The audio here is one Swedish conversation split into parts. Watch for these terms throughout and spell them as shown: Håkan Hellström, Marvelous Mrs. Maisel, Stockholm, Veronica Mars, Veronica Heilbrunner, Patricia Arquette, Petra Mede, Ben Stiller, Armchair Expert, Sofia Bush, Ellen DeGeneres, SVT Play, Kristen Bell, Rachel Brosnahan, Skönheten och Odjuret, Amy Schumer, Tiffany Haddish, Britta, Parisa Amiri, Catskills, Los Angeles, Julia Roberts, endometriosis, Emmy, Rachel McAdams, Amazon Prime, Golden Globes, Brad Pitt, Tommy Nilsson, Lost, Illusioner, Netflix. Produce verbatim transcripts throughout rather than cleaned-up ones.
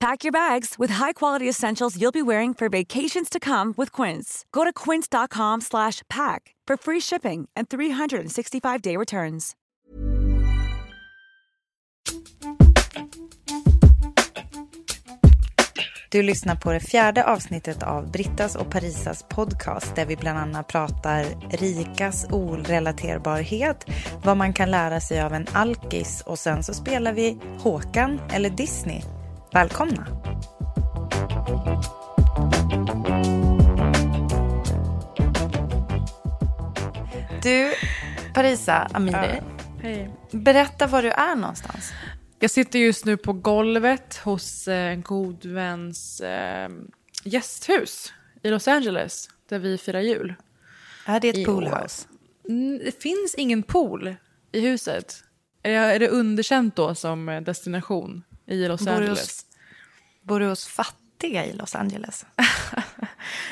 Pack your bags with high-quality essentials you'll be wearing for vacations to come with Quince. Go to quince.com slash pack for free shipping and three sixty-five day returns. Du lyssnar på det fjärde avsnittet av Brittas och Parisas podcast, där vi bland annat pratar rikas orelaterbarhet, vad man kan lära sig av en alkis, och sen så spelar vi Håkan eller Disney. Välkomna! Du, Parisa Amiri, ja. Berätta var du är någonstans. Jag sitter just nu på golvet hos en god väns eh, gästhus i Los Angeles, där vi firar jul. Är det ett poolhouse? Det finns ingen pool i huset. Är det underkänt då som destination i Los Angeles? Bor du hos fattiga i Los Angeles?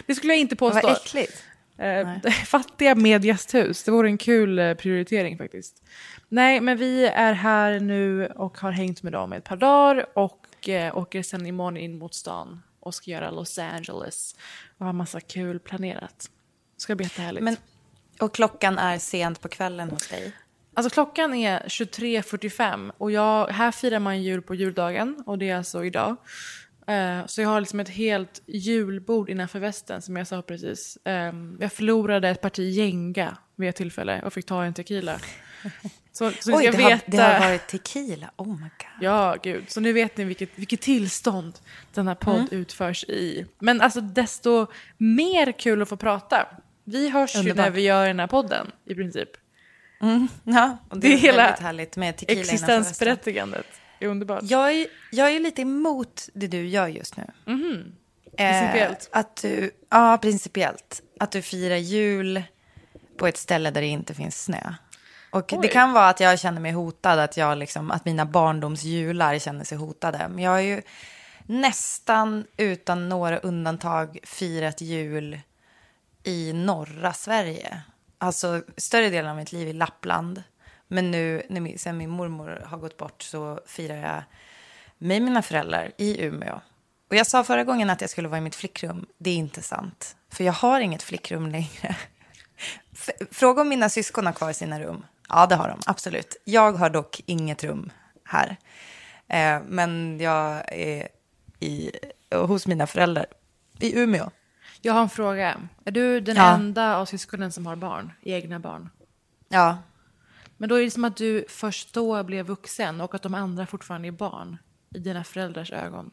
Det skulle jag inte påstå. Vad äckligt. Eh, fattiga med gästhus. Det vore en kul prioritering faktiskt. Nej, men vi är här nu och har hängt med dem ett par dagar och eh, åker sen imorgon in mot stan och ska göra Los Angeles och har massa kul planerat. Ska bli jättehärligt. Men, och klockan är sent på kvällen hos dig? Alltså klockan är tjugotre fyrtiofem och jag, här firar man jul på juldagen och det är alltså idag. Uh, så jag har liksom ett helt julbord innanför västen, som jag sa precis. Um, jag förlorade ett parti jenga vid ett tillfälle och fick ta en tequila. Så, så oj, ska det, veta... har, det har varit tequila, oh my god. Ja, gud. Så nu vet ni vilket, vilket tillstånd den här podd mm. utförs i. Men alltså desto mer kul att få prata. Vi hörs Underbar. ju när vi gör den här podden, i princip. Mm, ja, och det, det är hela härligt med tequila existensberättigandet. Är underbart. Jag är, jag är lite emot det du gör just nu. Mm-hmm. Principiellt. Eh, att du, ja, principiellt. Att du firar jul på ett ställe där det inte finns snö. Och Oj. det kan vara att jag känner mig hotad. Att, jag liksom, att mina barndomsjular känner sig hotade. Men jag har ju nästan utan några undantag firat jul i norra Sverige. Alltså större delen av mitt liv i Lappland. Men nu, när, sen min mormor har gått bort, så firar jag med mina föräldrar i Umeå. Och jag sa förra gången att jag skulle vara i mitt flickrum. Det är inte sant. För jag har inget flickrum längre. Fråga om mina syskon har kvar sina rum. Ja, det har de, absolut. Jag har dock inget rum här. Eh, men jag är i, hos mina föräldrar i Umeå. Jag har en fråga. Är du den ja. enda av syskonen som har barn? Egna barn? Ja. Men då är det som att du först då blev vuxen och att de andra fortfarande är barn i dina föräldrars ögon.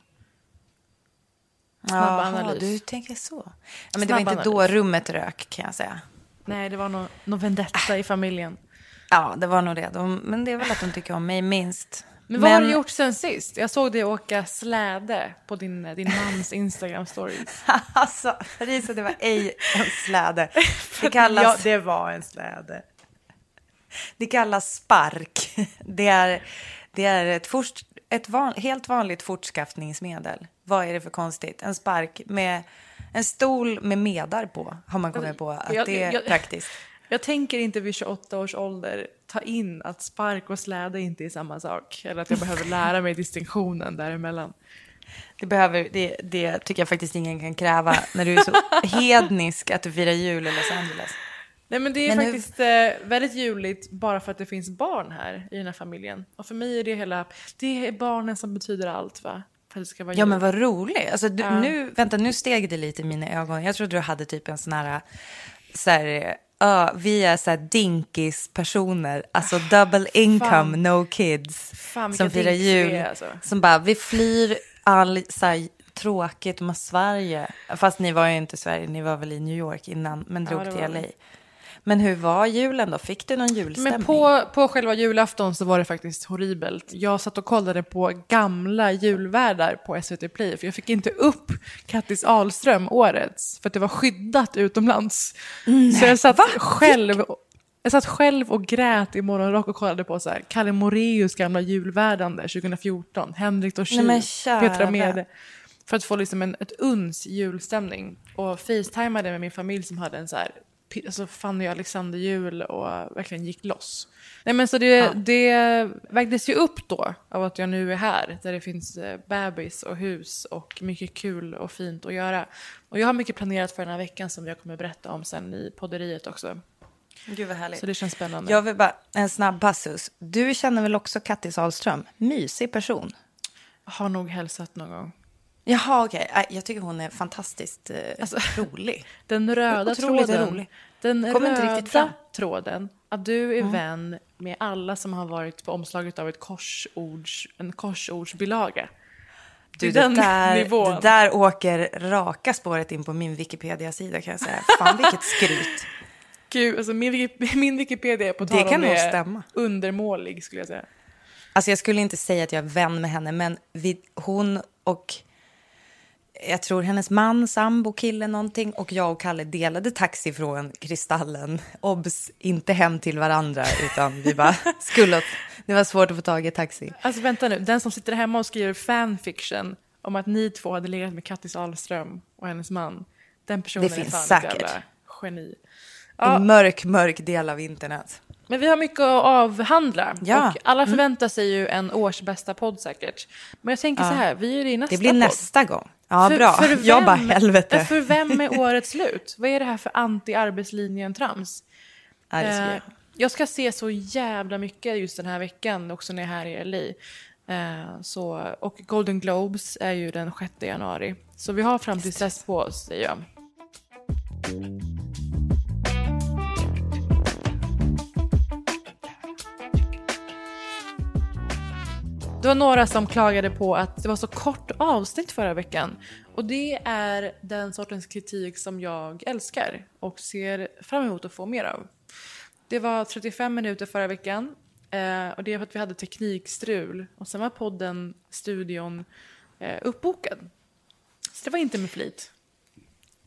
Snabb Jaha, analys. Du tänker så. Ja, men Snabb det var inte analys. Då rummet rök, kan jag säga. Nej, det var nog någon vendetta i familjen. Ja, det var nog det. De, men det är väl att de tycker om mig minst. Men vad men... har du gjort sen sist? Jag såg dig åka släde på din, din mans Instagram-story. Alltså, Risa, det var ej en släde. Det kallas... Ja, det var en släde. Det kallas spark. Det är, det är ett, forst, ett van, helt vanligt fortskaffningsmedel. Vad är det för konstigt? En spark med en stol med medar på, har man kommit på att jag, det är jag, praktiskt. Jag, jag tänker inte vid tjugoåtta års ålder ta in att spark och släde inte är samma sak. Eller att jag behöver lära mig distinktionen däremellan. Det, behöver, det, det tycker jag faktiskt ingen kan kräva när du är så hednisk att du firar jul i Los Angeles. Nej, men det är men faktiskt hur... väldigt juligt bara för att det finns barn här i den här familjen. Och för mig är det hela, det är barnen som betyder allt, va? För det ska vara jul. Ja, men vad roligt. Alltså, du, uh. nu, vänta, nu steg det lite i mina ögon. Jag trodde du hade typ en sån här, så här Ja, vi är såhär dinkis-personer. Alltså double income, fan. No kids. Fan, som firar jul. Är, alltså. Som bara, vi flyr all såhär tråkigt med Sverige. Fast ni var ju inte i Sverige, ni var väl i New York innan. Men drog ja, till L A. Men hur var julen då? Fick du någon julstämning? Men på, på själva julafton så var det faktiskt horribelt. Jag satt och kollade på gamla julvärdar på S V T Play. För jag fick inte upp Kattis Ahlström årets. För att det var skyddat utomlands. Mm. Så jag satt, själv, jag satt själv och grät i morgonrock och kollade på så här, Kalle Moreus gamla julvärdande tjugo fjorton. Henrik och Kyl, Petra Mede. För att få liksom en, ett uns julstämning. Och facetimade med min familj som hade en så här... Alltså Fanny och Alexander jul och verkligen gick loss. Nej, men så det, ja. det vägdes ju upp då av att jag nu är här där det finns bebis och hus och mycket kul och fint att göra. Och jag har mycket planerat för den här veckan som jag kommer berätta om sen i podderiet också. Gud vad härligt. Så det känns spännande. Jag vill bara en snabb passus. Du känner väl också Kattis Ahlström? Mysig person. Har nog hälsat någon gång. Jaha, okej. Okay. Jag tycker hon är fantastiskt eh, alltså, rolig. Den röda tråden. Rolig. Den Kom röda inte fram. tråden. Att du är mm. vän med alla som har varit på omslaget av ett korsords, en korsordsbilaga. Du, det, den där, det där åker raka spåret in på min Wikipedia-sida kan jag säga. Fan vilket skryt. Gud, alltså min, min Wikipedia är på tal om det undermålig skulle jag säga. Alltså jag skulle inte säga att jag är vän med henne, men vid, hon och... Jag tror hennes man, sambo, kille någonting. Och jag och Kalle delade taxi från Kristallen. Obs, inte hem till varandra. Utan vi bara skulle åt. Det var svårt att få tag i taxi. Alltså vänta nu, den som sitter hemma och skriver fanfiction om att ni två hade legat med Kattis Ahlström och hennes man. Den personen det är finns fan säkert. Jävla geni. Ja. En mörk, mörk del av internet. Men vi har mycket att avhandla. Ja. Och alla förväntar sig ju en års bästa podd säkert. Men jag tänker ja. så här, vi är i nästa Det blir podd. nästa gång. Ja, för, bra. För vem, jag bara, helvete. För vem är årets slut? Vad är det här för anti-arbetslinjen-trams? Ja, eh, jag ska se så jävla mycket just den här veckan. Också när jag är här i L A. Eh, så, och Golden Globes är ju den sjätte januari. Så vi har fram till dess på oss, säger jag. Det var några som klagade på att det var så kort avsnitt förra veckan. Och det är den sortens kritik som jag älskar och ser fram emot att få mer av. Det var trettiofem minuter förra veckan. Och det är för att vi hade teknikstrul. Och sen var podden, studion, uppbokad. Så det var inte med flit.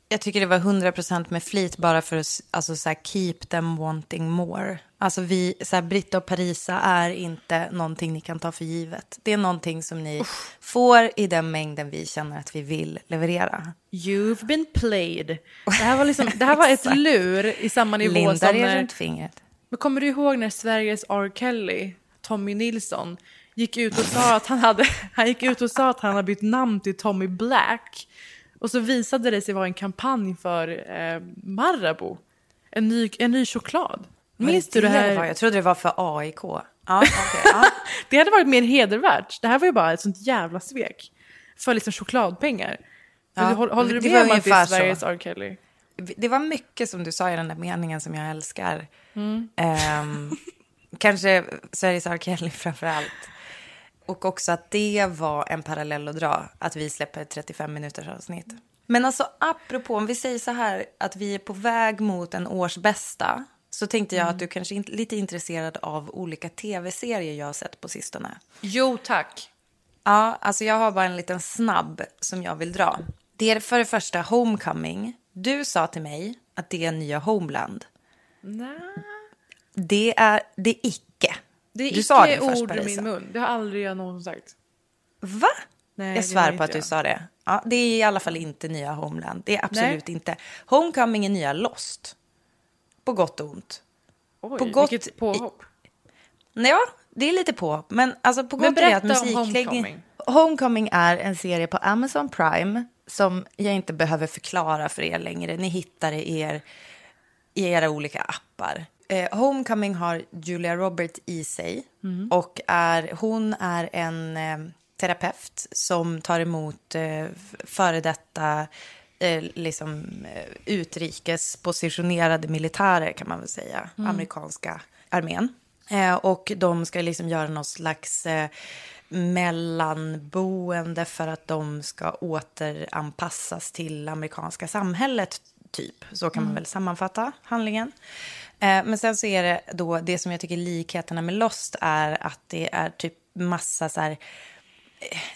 Jag tycker det var hundra procent med flit bara för att alltså, så här, keep them wanting more. Alltså vi, så här, Britta och Parisa är inte någonting ni kan ta för givet. Det är någonting som ni Uff. får i den mängden vi känner att vi vill leverera. You've been played. Det här var, liksom, det här var ett lur i samma nivå Linda som... Lindar är runt fingret. Men kommer du ihåg när Sveriges R. Kelly, Tommy Nilsson, gick ut och sa att han hade, han gick ut och sa att han hade bytt namn till Tommy Black... Och så visade det sig vara en kampanj för eh, Marabou. En ny, en ny choklad. Minns du det här? Jag trodde det var för A I K. Ja, okay, ja. Det hade varit mer hedervärt. Det här var ju bara ett sånt jävla svek. För liksom chokladpengar. Ja, håller, håller du med om att det är Sveriges R. Kelly? Det var mycket som du sa i den där meningen som jag älskar. Mm. Um, kanske Sveriges R. Kelly framförallt. Och också att det var en parallell att dra. Att vi släpper trettiofem minuters avsnitt. Men alltså apropå, om vi säger så här att vi är på väg mot en års bästa. Så tänkte jag mm. att du kanske är lite intresserad av olika tv-serier jag har sett på sistone. Jo, tack. Ja, alltså jag har bara en liten snabb som jag vill dra. Det är för det första Homecoming. Du sa till mig att det är nya Homeland. Nej. Det är det är icke. Det är du icke sa det först, ord i min mun. Det har aldrig jag någon sagt. Va? Nej, jag svär på att jag. du sa det. Ja, det är i alla fall inte nya Homeland. Det är absolut Nej. inte. Homecoming är nya Lost. På gott och ont. Oj, på gott... vilket påhopp. Ja, det är lite påhopp. Men, alltså, på men gott berätta är att musik... om Homecoming. Homecoming är en serie på Amazon Prime som jag inte behöver förklara för er längre. Ni hittar det i, er, i era olika appar. Eh, Homecoming har Julia Roberts i sig mm. och är, hon är en eh, terapeut som tar emot eh, före detta eh, liksom, utrikes positionerade militärer kan man väl säga, mm. amerikanska armén. Eh, och de ska liksom göra någon slags eh, mellanboende för att de ska återanpassas till amerikanska samhället typ. Så kan mm. man väl sammanfatta handlingen. Eh, men sen så är det då det som jag tycker likheterna med Lost är att det är typ massa så här,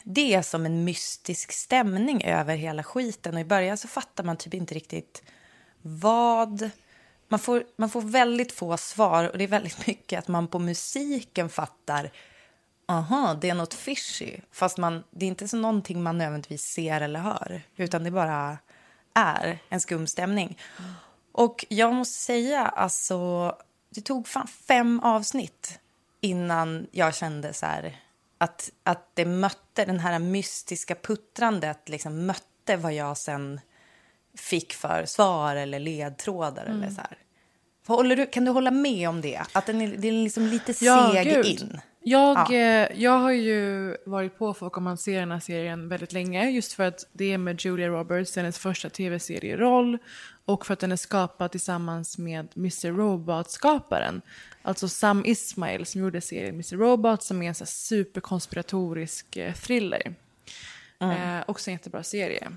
det är som en mystisk stämning över hela skiten. Och i början så fattar man typ inte riktigt vad... Man får, man får väldigt få svar och det är väldigt mycket att man på musiken fattar, aha, det är något fishy. Fast man, det är inte så någonting man nödvändigtvis ser eller hör, utan det bara är en skum stämning. Mm. Och jag måste säga, alltså, det tog fan fem avsnitt innan jag kände så här, att, att det mötte, den här mystiska puttrandet liksom mötte vad jag sen fick för svar eller ledtrådar mm. eller så här. Håller du, kan du hålla med om det? Att den är, det är liksom lite seg ja, gud. in. Jag, ja. eh, jag har ju varit på folk om man ser den här serien väldigt länge. Just för att det är med Julia Roberts, hennes första tv-serieroll. Och för att den är skapad tillsammans med mister Robot-skaparen. Alltså Sam Ismail som gjorde serien mister Robot, som är en så superkonspiratorisk thriller. Mm. Eh, också en jättebra serie.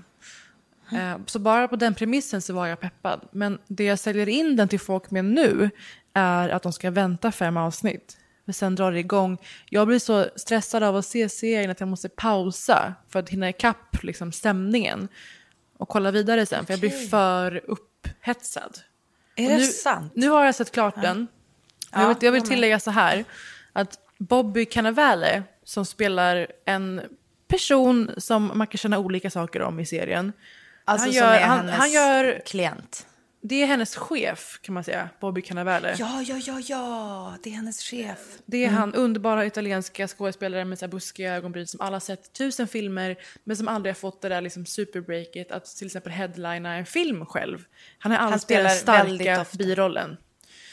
Så bara på den premissen så var jag peppad. Men det jag säljer in den till folk med nu är att de ska vänta fem avsnitt. Men sen drar det igång. Jag blir så stressad av att se serien att jag måste pausa för att hinna ikapp liksom, stämningen. Och kolla vidare sen, okay. För jag blir för upphetsad. Är det nu, sant? Nu har jag sett klart ja. den. Ja, jag, vill, jag vill tillägga så här. Att Bobby Cannavale, som spelar en person som man kan känna olika saker om i serien. Alltså han gör, som är han, han gör klient. Det är hennes chef kan man säga, Bobby Cannavale. Ja, ja, ja, ja, det är hennes chef. Det är mm. han, underbara italienska skådespelare med så här buskiga ögonbryn som alla sett tusen filmer men som aldrig har fått det där liksom superbreaket att till exempel headlina en film själv. Han har alltid spelar den starka birollen.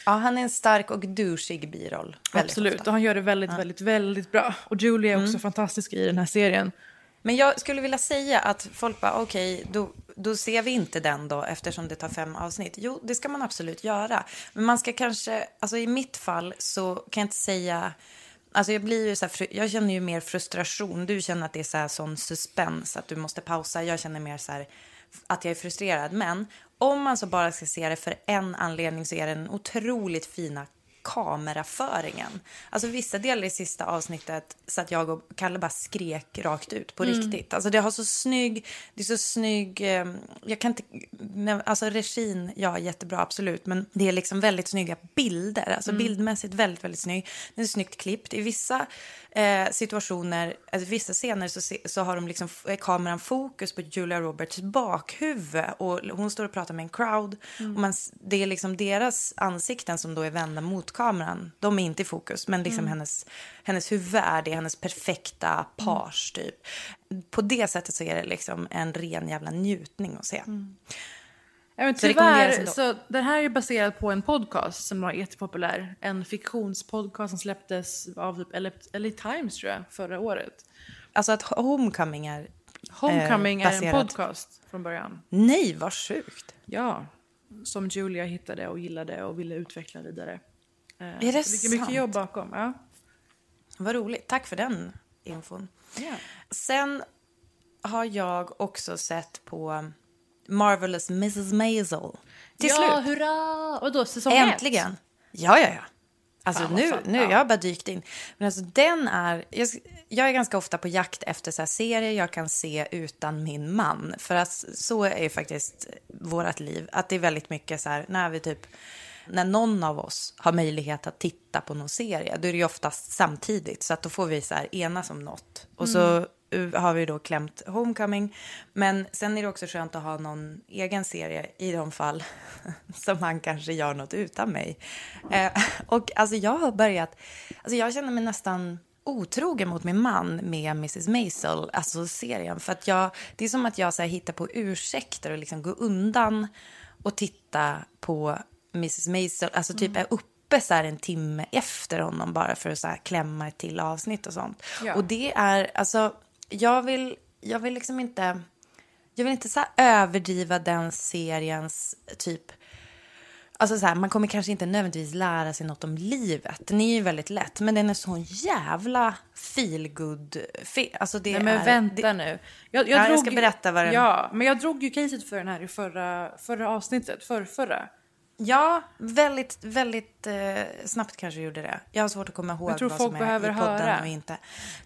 Ja, han är en stark och douchig biroll. Absolut, ofta. Och han gör det väldigt, ja. väldigt, väldigt bra. Och Julia är mm. också fantastisk i den här serien. Men jag skulle vilja säga att folk bara, okej, okay, då, då ser vi inte den då eftersom det tar fem avsnitt. Jo, det ska man absolut göra. Men man ska kanske, alltså i mitt fall så kan jag inte säga, alltså jag blir ju så här, jag känner ju mer frustration. Du känner att det är så här sån suspens att du måste pausa. Jag känner mer så här att jag är frustrerad. Men om man så bara ska se det för en anledning så är det en otroligt fina kameraföringen. Alltså vissa delar i sista avsnittet så att jag och Kalle bara skrek rakt ut på mm. riktigt. Alltså det har så snygg, det är så snygg, jag kan inte, alltså regin, ja jättebra absolut, men det är liksom väldigt snygga bilder, alltså mm. bildmässigt väldigt, väldigt snygg. Det är snyggt klippt. I vissa eh, situationer, alltså vissa scener så, se, så har de liksom kameran fokus på Julia Roberts bakhuvud och hon står och pratar med en crowd mm. och man, det är liksom deras ansikten som då är vända mot kameran, de är inte i fokus men liksom mm. hennes, hennes huvud är det, hennes perfekta pars typ. På det sättet så är det liksom en ren jävla njutning att se. Mm. Jag vet, så tyvärr, så det här är baserat på en podcast som var jättepopulär, en fiktionspodcast som släpptes av L A Times tror jag, förra året. Alltså att Homecoming är Homecoming eh, är en podcast från början. Nej, vad sjukt. Ja, som Julia hittade och gillade och ville utveckla vidare. Är det sant? Mycket jobb bakom, ja. Vad roligt, tack för den infon. Yeah. Sen har jag också sett på Marvelous missus Maisel. Till ja, slut. Hurra! Och då säsong äntligen. Ett. Ja, ja, ja. Alltså fan, nu, nu ja. jag har bara dykt in. Men alltså den är, jag, jag är ganska ofta på jakt efter så här serier jag kan se utan min man. För att så är ju faktiskt vårat liv. Att det är väldigt mycket så här, när vi typ när någon av oss har möjlighet att titta på någon serie, då är det ju oftast samtidigt. Så att då får vi så här enas om något. Och mm. så har vi då klämt Homecoming. Men sen är det också skönt att ha någon egen serie i de fall som man kanske gör något utan mig. Eh, och alltså jag har börjat, alltså jag känner mig nästan otrogen mot min man med missus Maisel, alltså serien. För att jag, det är som att jag så här hittar på ursäkter och liksom går undan och titta på missus Maisel, alltså typ är uppe så här en timme efter honom bara för att så här klämma ett till avsnitt och sånt. Ja. Och det är, alltså jag vill jag vill liksom inte jag vill inte så här överdriva den seriens typ... Alltså så här, man kommer kanske inte nödvändigtvis lära sig något om livet. Den är ju väldigt lätt, men den är sån jävla feelgood. Fe- alltså det Nej, men är, vänta det, nu. Jag, jag, ja, drog, jag ska berätta vad den... Ja, men jag drog ju caset för den här i förra, förra avsnittet, för, förra. Ja, väldigt, väldigt eh, snabbt kanske gjorde det. Jag har svårt att komma ihåg vad som är i podden och inte.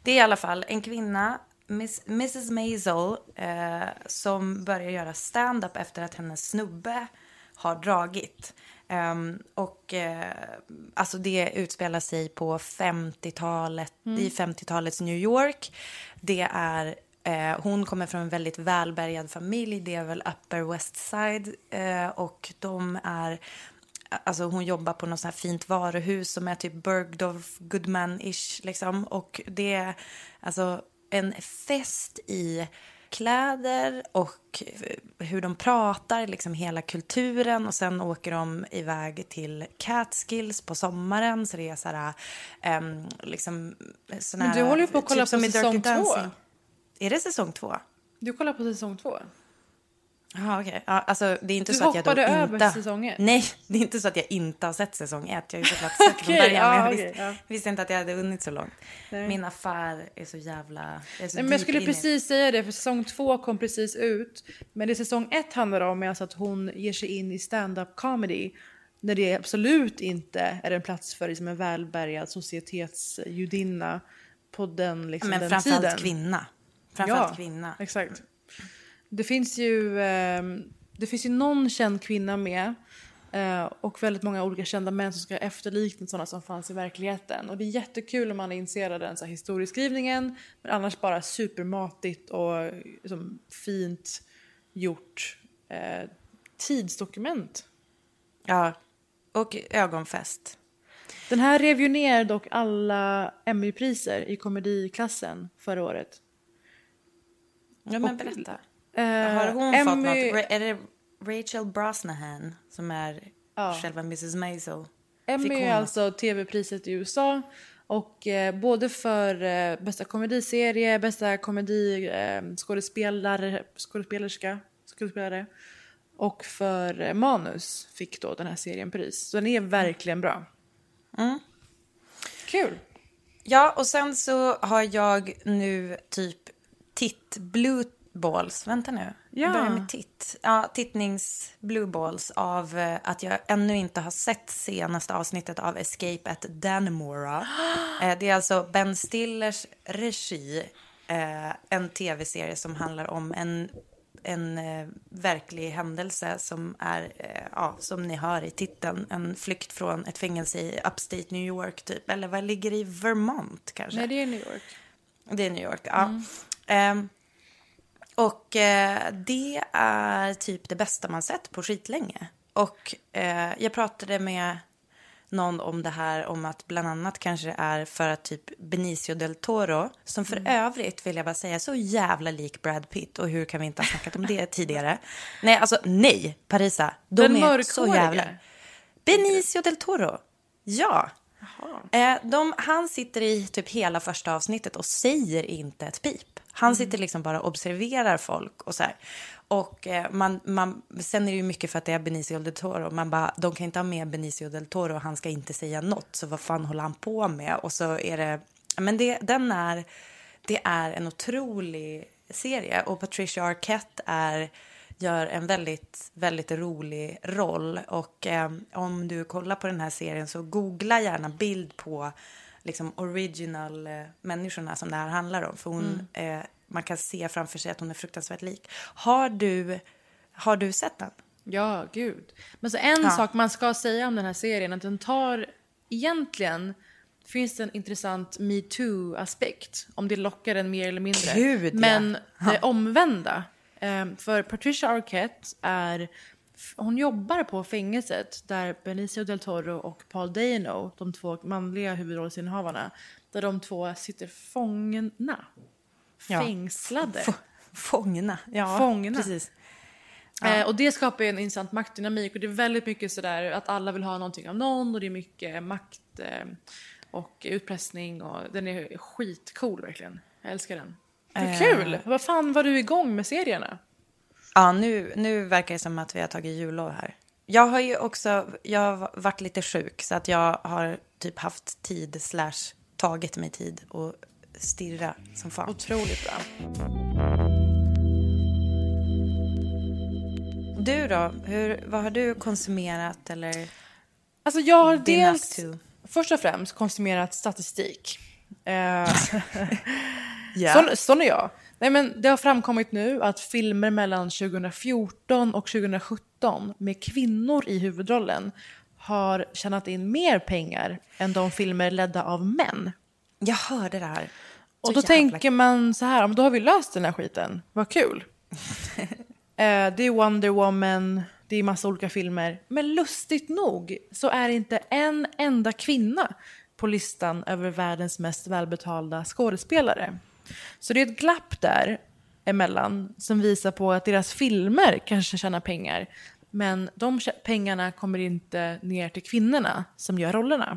Det är i alla fall en kvinna, Miss, missus Maisel, eh, som börjar göra stand-up efter att hennes snubbe har dragit. Um, och eh, alltså det utspelar sig på femtiotalet, mm. i femtiotalets New York. Det är eh, hon kommer från en väldigt välbärgad familj, det är väl Upper West Side, eh, och de är, alltså hon jobbar på något sån här fint varuhus som är typ Bergdorf Goodman-ish liksom, och det är alltså en fest i kläder och hur de pratar, liksom hela kulturen. Och sen åker de iväg till Catskills på sommaren. Så det är sådär, um, liksom sådana. Men du håller ju på att kolla typ på säsong två. Är det säsong två? Du kollar på säsong två. Jaha, okej. Okay. Ja, alltså, det är inte du så att jag då inte... Du hoppade över säsong ett. Nej, det är inte så att jag inte har sett säsong ett. Jag har ju såklart sett okay, från början, men jag visste, okay, ja. visste inte att jag hade hunnit så långt. Nej. Min affär är så jävla... Är så Nej, men jag skulle precis i. säga det, för säsong två kom precis ut. Men det säsong ett handlar om är alltså att hon ger sig in i stand-up comedy. När det absolut inte är en plats för liksom en välbärgad societetsjudinna på den, liksom, men den tiden. Men framförallt kvinna. Framförallt ja, kvinna. Exakt. Det finns ju eh, det finns ju någon känd kvinna med eh, och väldigt många olika kända män som ska efterlikna sådana som fanns i verkligheten. Och det är jättekul om man är intresserad av den så här historieskrivningen, men annars bara supermatigt och liksom, fint gjort eh, tidsdokument. Ja, och ögonfest. Den här rev ju ner dock alla Emmy-priser i komediklassen förra året. Ja, men berätta. Och, eh, har hon Emmy... fått något? Är det Rachel Brosnahan som är ja. själva missus Maisel? Emmy är alltså tv-priset i U S A. Och eh, både för eh, bästa komediserie, bästa komedi, eh, skådespelare, skådespelerska, skådespelare. Och för eh, manus fick då den här serien pris. Så den är verkligen bra. Mm. Kul! Ja, och sen så har jag nu typ titt blue balls, vänta nu. Ja. Börja med titt. Ja, tittnings blue balls av eh, att jag ännu inte har sett senaste avsnittet av Escape at Dannemora. Eh, det är alltså Ben Stillers regi, eh, en tv-serie som handlar om en en eh, verklig händelse som är eh, ja, som ni hör i titeln, en flykt från ett fängelse i Upstate New York typ, eller vad ligger i Vermont kanske? Nej, det är New York. Det är New York, ja. Mm. Um, och uh, det är typ det bästa man sett på skitlänge. Och uh, jag pratade med någon om det här, om att bland annat kanske det är för att typ Benicio del Toro, som för mm. övrigt vill jag bara säga så jävla lik Brad Pitt, och hur kan vi inte ha snackat om det tidigare? Nej, alltså nej, Parisa, de Den är mörkhåriga. Så jävla Benicio del Toro, ja. Eh, de, han sitter i typ hela första avsnittet och säger inte ett pip. Han mm. sitter liksom bara och observerar folk och så här. Och eh, man, man, sen är det ju mycket för att det är Benicio del Toro. Man bara, de kan inte ha med Benicio del Toro och han ska inte säga något. Så vad fan håller han på med? Och så är det, men det, den är, det är en otrolig serie. Och Patricia Arquette är... gör en väldigt, väldigt rolig roll. Och eh, om du kollar på den här serien så googla gärna bild på liksom original eh, människorna som det här handlar om. För hon, mm. eh, man kan se framför sig att hon är fruktansvärt lik. Har du, har du sett den? Ja, gud. Men så en ja. sak man ska säga om den här serien, att den tar egentligen... finns det en intressant Me Too-aspekt. Om det lockar den mer eller mindre. Gud, ja. Men ja. det omvända... För Patricia Arquette är... hon jobbar på fängelset där Benicio del Toro och Paul Dano, de två manliga huvudrollsinnehavarna, där de två sitter fångna. Ja. Fängslade. F- fångna. Ja, fångna. Precis. Ja. Eh, och det skapar ju en intressant maktdynamik, och det är väldigt mycket sådär att alla vill ha någonting av någon, och det är mycket makt eh, och utpressning, och den är skitcool verkligen. Jag älskar den. Vad kul! Vad fan var du igång med serierna? Ja, nu, nu verkar det som att vi har tagit jullov här. Jag har ju också, jag har varit lite sjuk så att jag har typ haft tid slash tagit mig tid och stirra som fan. Otroligt bra. Du då, hur, vad har du konsumerat eller? Alltså jag har dels först och främst konsumerat statistik. Eh, yeah. så, så är jag. Nej, men det har framkommit nu att filmer mellan tjugofjorton och tjugosjutton med kvinnor i huvudrollen har tjänat in mer pengar än de filmer ledda av män. Jag hörde det här. Och då tänker man så här, då har vi löst den här skiten. Vad kul. eh, det är Wonder Woman, det är massa olika filmer. Men lustigt nog så är inte en enda kvinna på listan över världens mest välbetalda skådespelare. Så det är ett glapp där emellan som visar på att deras filmer kanske tjänar pengar. Men de pengarna kommer inte ner till kvinnorna som gör rollerna.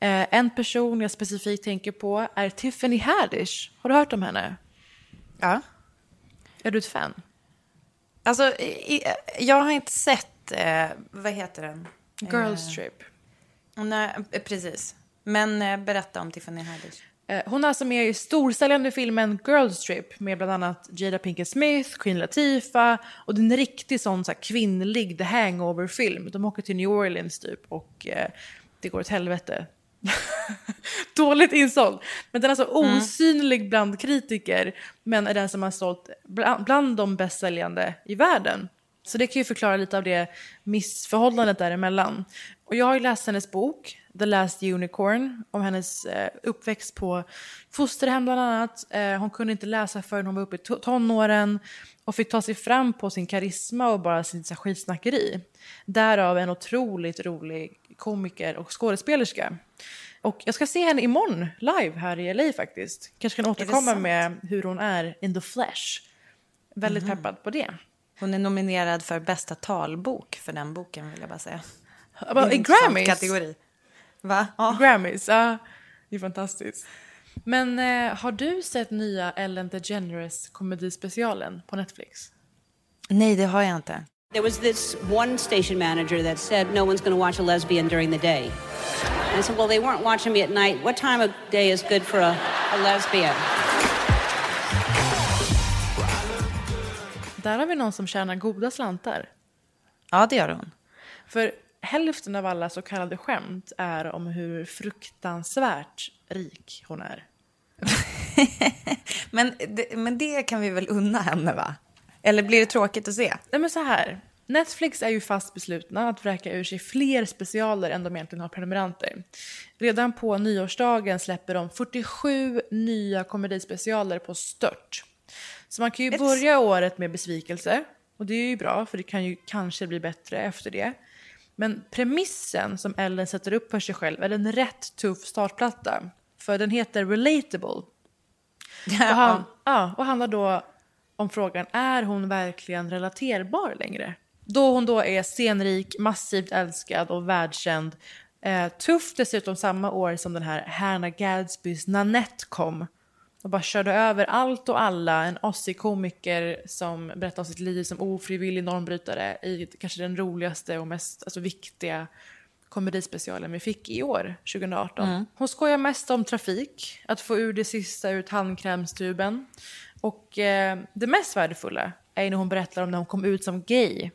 Eh, en person jag specifikt tänker på är Tiffany Haddish. Har du hört om henne? Ja. Är du ett fan? Alltså, i, jag har inte sett... Eh, vad heter den? Girls Trip. Eh, nej, precis. Men eh, berätta om Tiffany Haddish. Hon är alltså med i storsäljande filmen Girls Trip med bland annat Jada Pinkett Smith, Queen Latifah, och det är en riktig sån så här kvinnlig The Hangover-film. De åker till New Orleans typ och eh, det går åt helvete. Dåligt insåld. Men den är alltså osynlig mm. bland kritiker, men är den som har sålt bland, bland de bästsäljande i världen. Så det kan ju förklara lite av det missförhållandet däremellan. Och jag har ju läst hennes bok The Last Unicorn, om hennes eh, uppväxt på fosterhem bland annat. Eh, hon kunde inte läsa förrän hon var uppe i to- tonåren och fick ta sig fram på sin karisma och bara sin så här, skitsnackeri. Därav en otroligt rolig komiker och skådespelerska. Och jag ska se henne imorgon live här i L A faktiskt. Kanske kan återkomma med hur hon är in the flesh. Väldigt mm. peppad på det. Hon är nominerad för bästa talbok för den boken, vill jag bara säga. I Grammys? Kategori. Va? Ja. Grammys, ja. Det är fantastiskt. Men eh, har du sett nya Ellen DeGeneres komedispecialen på Netflix? Nej, det har jag inte. There was this one station manager that said no one's going to watch a lesbian during the day. And I said, well, they weren't watching me at night. What time of day is good for a, a lesbian? Där har vi någon som tjänar goda slantar. Ja, det gör hon. För hälften av alla så kallade skämt är om hur fruktansvärt rik hon är. men, det, men det kan vi väl unna henne, va? Eller blir det tråkigt att se? Nej, men så här. Netflix är ju fast beslutna att vräka ur sig fler specialer än de egentligen har prenumeranter. Redan på nyårsdagen släpper de fyrtiosju nya komedispecialer på stört. Så man kan ju börja året med besvikelse. Och det är ju bra, för det kan ju kanske bli bättre efter det. Men premissen som Ellen sätter upp för sig själv är en rätt tuff startplatta. För den heter Relatable. Ja. Och, han, ja, och handlar då om frågan, är hon verkligen relaterbar längre? Då hon då är scenrik, massivt älskad och världskänd. Eh, tuff dessutom samma år som den här Hannah Gadsbys Nanette kom. Och bara körde över allt och alla. En Aussie-komiker som berättar om sitt liv som ofrivillig normbrytare i kanske den roligaste och mest alltså, viktiga komedispecialen vi fick i år, tjugoarton. Mm. Hon skojar mest om trafik, att få ur det sista ur tandkrämstuben. Och eh, det mest värdefulla är när hon berättar om när hon kom ut som gay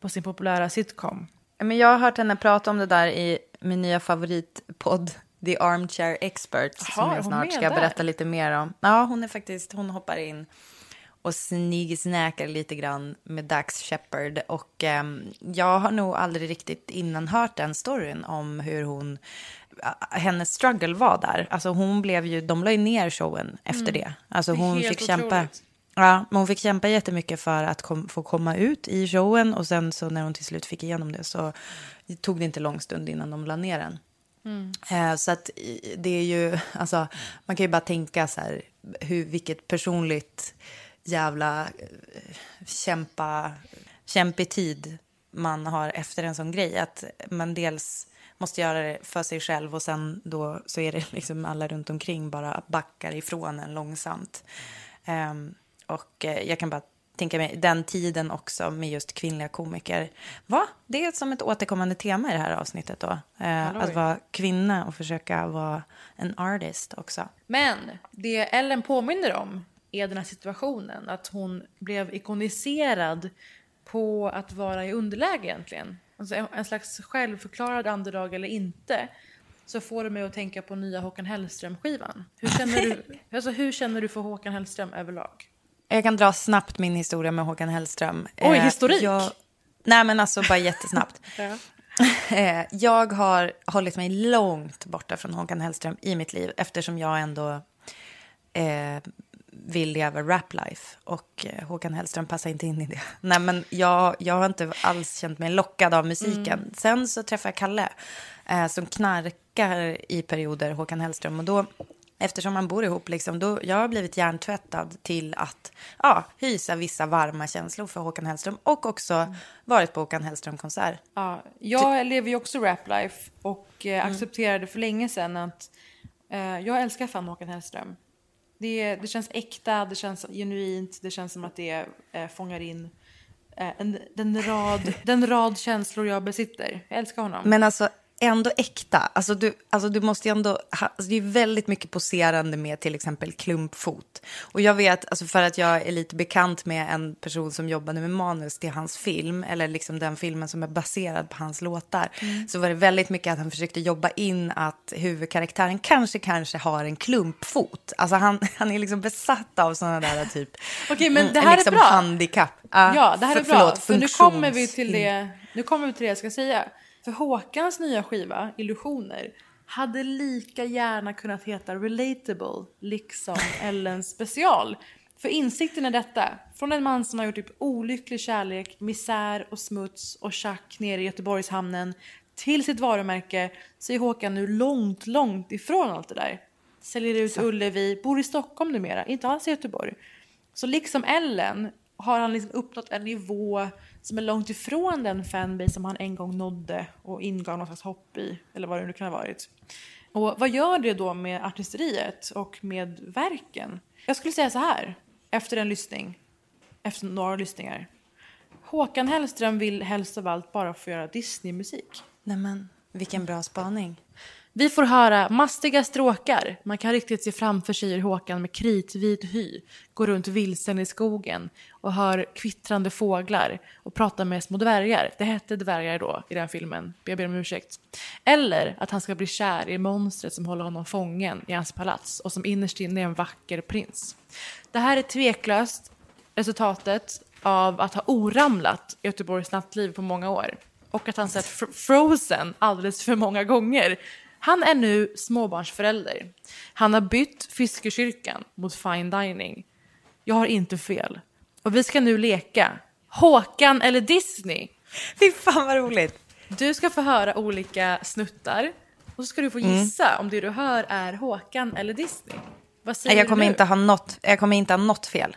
på sin populära sitcom. Men jag har hört henne prata om det där i min nya favoritpodd. The Armchair Expert. Aha, som jag snart ska där. berätta lite mer om. Ja, hon är faktiskt, hon hoppar in och snigsnäkar lite grann med Dax Shepard. Och eh, jag har nog aldrig riktigt innan hört den storyn om hur hon, hennes struggle var där. Alltså hon blev ju, de la ju ner showen efter mm. det. Alltså hon det fick otroligt. kämpa. Ja, men hon fick kämpa jättemycket för att kom, få komma ut i showen. Och sen så när hon till slut fick igenom det så tog det inte lång stund innan de la ner den. Mm. Så att det är ju, alltså, man kan ju bara tänka så här, hur, vilket personligt jävla kämpa, kämpig tid man har efter en sån grej, att man dels måste göra det för sig själv och sen då så är det liksom alla runt omkring bara backar ifrån en långsamt. Och jag kan bara tänka mig den tiden också med just kvinnliga komiker. Va? Det är som ett återkommande tema i det här avsnittet då. Eh, att vara kvinna och försöka vara en artist också. Men det Ellen påminner om är den här situationen. Att hon blev ikoniserad på att vara i underläge egentligen. Alltså en slags självförklarad underdog eller inte. Så får du mig att tänka på nya Håkan Hellström-skivan. Hur känner du, alltså hur känner du för Håkan Hellström överlag? Jag kan dra snabbt min historia med Håkan Hellström. Oj, eh, historik! Jag, nej men alltså bara jättesnabbt. Ja. eh, jag har hållit mig långt borta från Håkan Hellström i mitt liv. Eftersom jag ändå eh, vill leva rap-life. Och eh, Håkan Hellström passar inte in i det. Nej men jag, jag har inte alls känt mig lockad av musiken. Mm. Sen så träffade jag Kalle eh, som knark. I perioder Håkan Hellström och då, eftersom man bor ihop liksom, då, jag har blivit hjärntvättad till att ja, hysa vissa varma känslor för Håkan Hellström och också mm. varit på Håkan Hellström-konsert. Ja, jag lever ju också rap-life och eh, accepterade mm. för länge sedan att eh, jag älskar fan Håkan Hellström. Det, det känns äkta, det känns genuint, det känns som att det eh, fångar in eh, en, den, rad, den rad känslor jag besitter. Jag älskar honom. Men alltså ändå äkta. Alltså du, alltså du måste ju ändå... Ha, alltså det är väldigt mycket poserande med till exempel klumpfot. Och jag vet, alltså för att jag är lite bekant med en person som jobbade med manus till hans film, eller liksom den filmen som är baserad på hans låtar, mm. så var det väldigt mycket att han försökte jobba in att huvudkaraktären kanske, kanske har en klumpfot. Alltså han, han är liksom besatt av sådana där typ... Okej, men det här liksom är bra. Handikapp. Uh, ja, det här för, är bra. Förlåt, för nu kommer vi till det, nu kommer vi till det jag ska säga. För Håkans nya skiva, Illusioner, hade lika gärna kunnat heta Relatable, liksom Ellens special. För insikten är detta. Från en man som har gjort typ olycklig kärlek, misär och smuts och tjack nere i Göteborgshamnen till sitt varumärke, så är Håkan nu långt, långt ifrån allt det där. Säljer ut Ullevi, bor i Stockholm numera, inte alls i Göteborg. Så liksom Ellen har han liksom uppnått en nivå som är långt ifrån den fanbase som han en gång nådde och ingav något slags hopp i, eller vad det nu kan ha varit. Och vad gör det då med artisteriet och med verken? Jag skulle säga så här, efter en lyssning, efter några lyssningar. Håkan Hellström vill helst av allt bara få göra Disney-musik. Nämen, vilken bra spaning. Vi får höra mastiga stråkar. Man kan riktigt se framför sig Håkan med kritvit hy. Går runt vilsen i skogen och hör kvittrande fåglar och pratar med små dvärgar. Det hette dvärgar då i den filmen. Jag ber om ursäkt. Eller att han ska bli kär i monstret som håller honom fången i hans palats och som innerst inne är en vacker prins. Det här är tveklöst resultatet av att ha oramlat Göteborgs nattliv på många år. Och att han sett fr- Frozen alldeles för många gånger. Han är nu småbarnsförälder. Han har bytt fiskekyrkan mot fine dining. Jag har inte fel. Och vi ska nu leka Håkan eller Disney. Det är fan vad roligt. Du ska få höra olika snuttar. Och så ska du få gissa mm. om det du hör är Håkan eller Disney. Vad säger jag kommer du? Inte ha något, jag kommer inte ha något fel.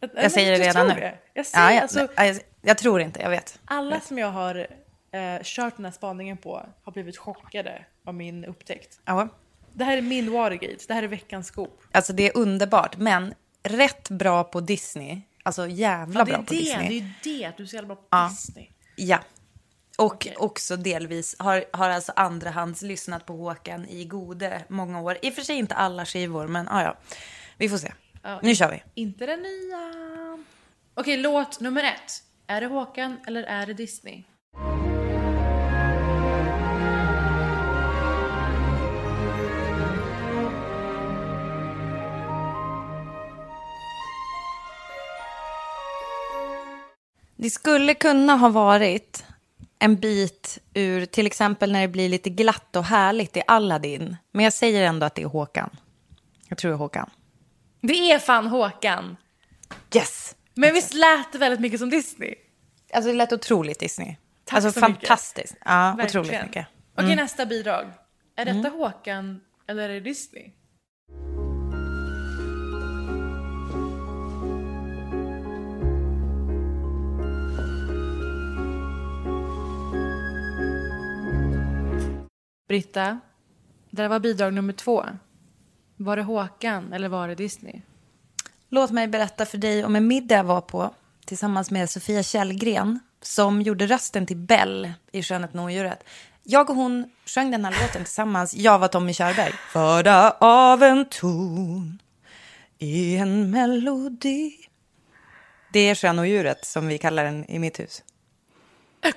Jag, jag, jag säger det redan nu. Det. Jag, säger, ja, jag, alltså, jag, jag tror inte, jag vet. Alla som jag har... Eh, kört den här spaningen på har blivit chockade av min upptäckt. Ja. Det här är min Watergate, det här är veckans skop. Alltså det är underbart, men rätt bra på Disney. Alltså jävla ja, bra det, på Disney. Det är ju det, du är så jävla bra på ja. Disney. Ja, och okay. också delvis har, har alltså andrahands lyssnat på Håkan i gode många år. I och för sig inte alla skivor, men ja, ja. Vi får se. Ja, nu kör vi. Inte den nya. Okej, låt nummer ett. Är det Håkan eller är det Disney? Det skulle kunna ha varit en bit ur, till exempel när det blir lite glatt och härligt i Aladdin. Men jag säger ändå att det är Håkan. Jag tror det är Håkan. Det är fan Håkan. Yes! Men visst lät det väldigt mycket som Disney? Alltså det lät otroligt Disney. Tack alltså så fantastiskt. Mycket. Ja, verkligen. Otroligt mycket. Mm. Okej, nästa bidrag. Är detta mm. Håkan eller är det Disney? Britta, där var bidrag nummer två. Var det Håkan eller var det Disney? Låt mig berätta för dig om en middag jag var på tillsammans med Sofia Källgren som gjorde rösten till Bell i Skönheten och Odjuret. Jag och hon sjöng den här låten tillsammans. Jag var Tommy Körberg. Förda av en ton i en melodi. Det är Skönheten och Odjuret som vi kallar den i mitt hus.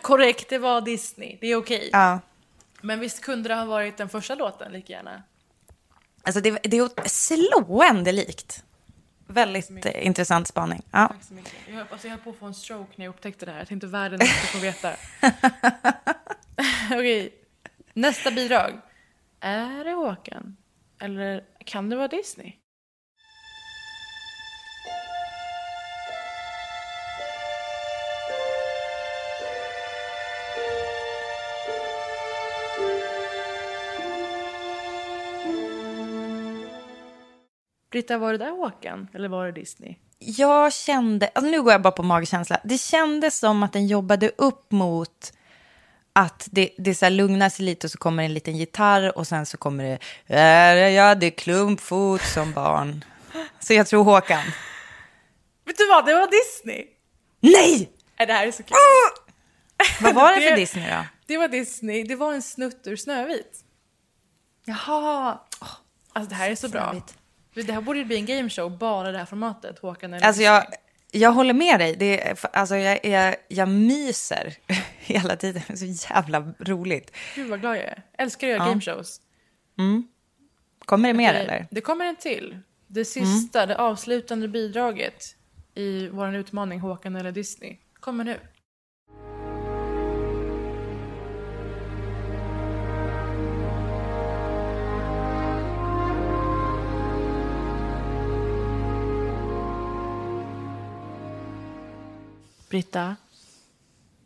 Korrekt, det var Disney. Det är okej. Ja. Men visst kunde det ha varit den första låten lika gärna? Alltså det, det är slående likt. Väldigt intressant spaning. Ja. Tack så mycket. Jag, alltså jag höll på att få en stroke när jag upptäckte det här. Jag tänkte världen måste få veta. Okej. Nästa bidrag. Är det Håkan? Eller kan det vara Disney? Britta, var det där Håkan? Eller var det Disney? Jag kände... Alltså nu går jag bara på magkänsla. Det kändes som att den jobbade upp mot att det, det så här lugnar sig lite och så kommer en liten gitarr och sen så kommer det... Jag hade klumpfot som barn. Så jag tror Håkan. Vet du vad? Det var Disney. Nej! Det här är så kul. Uh! Vad var det för det, Disney då? Det var Disney. Det var en snutt ur Snövit. Jaha. Oh, alltså det här är så Snövit. Bra. Det här borde ju bli en gameshow, bara det här formatet. Håkan eller alltså jag, jag håller med dig. Det är, alltså jag, jag, jag myser hela tiden. Det är så jävla roligt. Gud vad glad jag är. Älskar jag ja. gameshows. Mm. Kommer det mer det, eller? Det kommer en till. Det sista, mm. det avslutande bidraget i vår utmaning Håkan eller Disney kommer nu. Britta,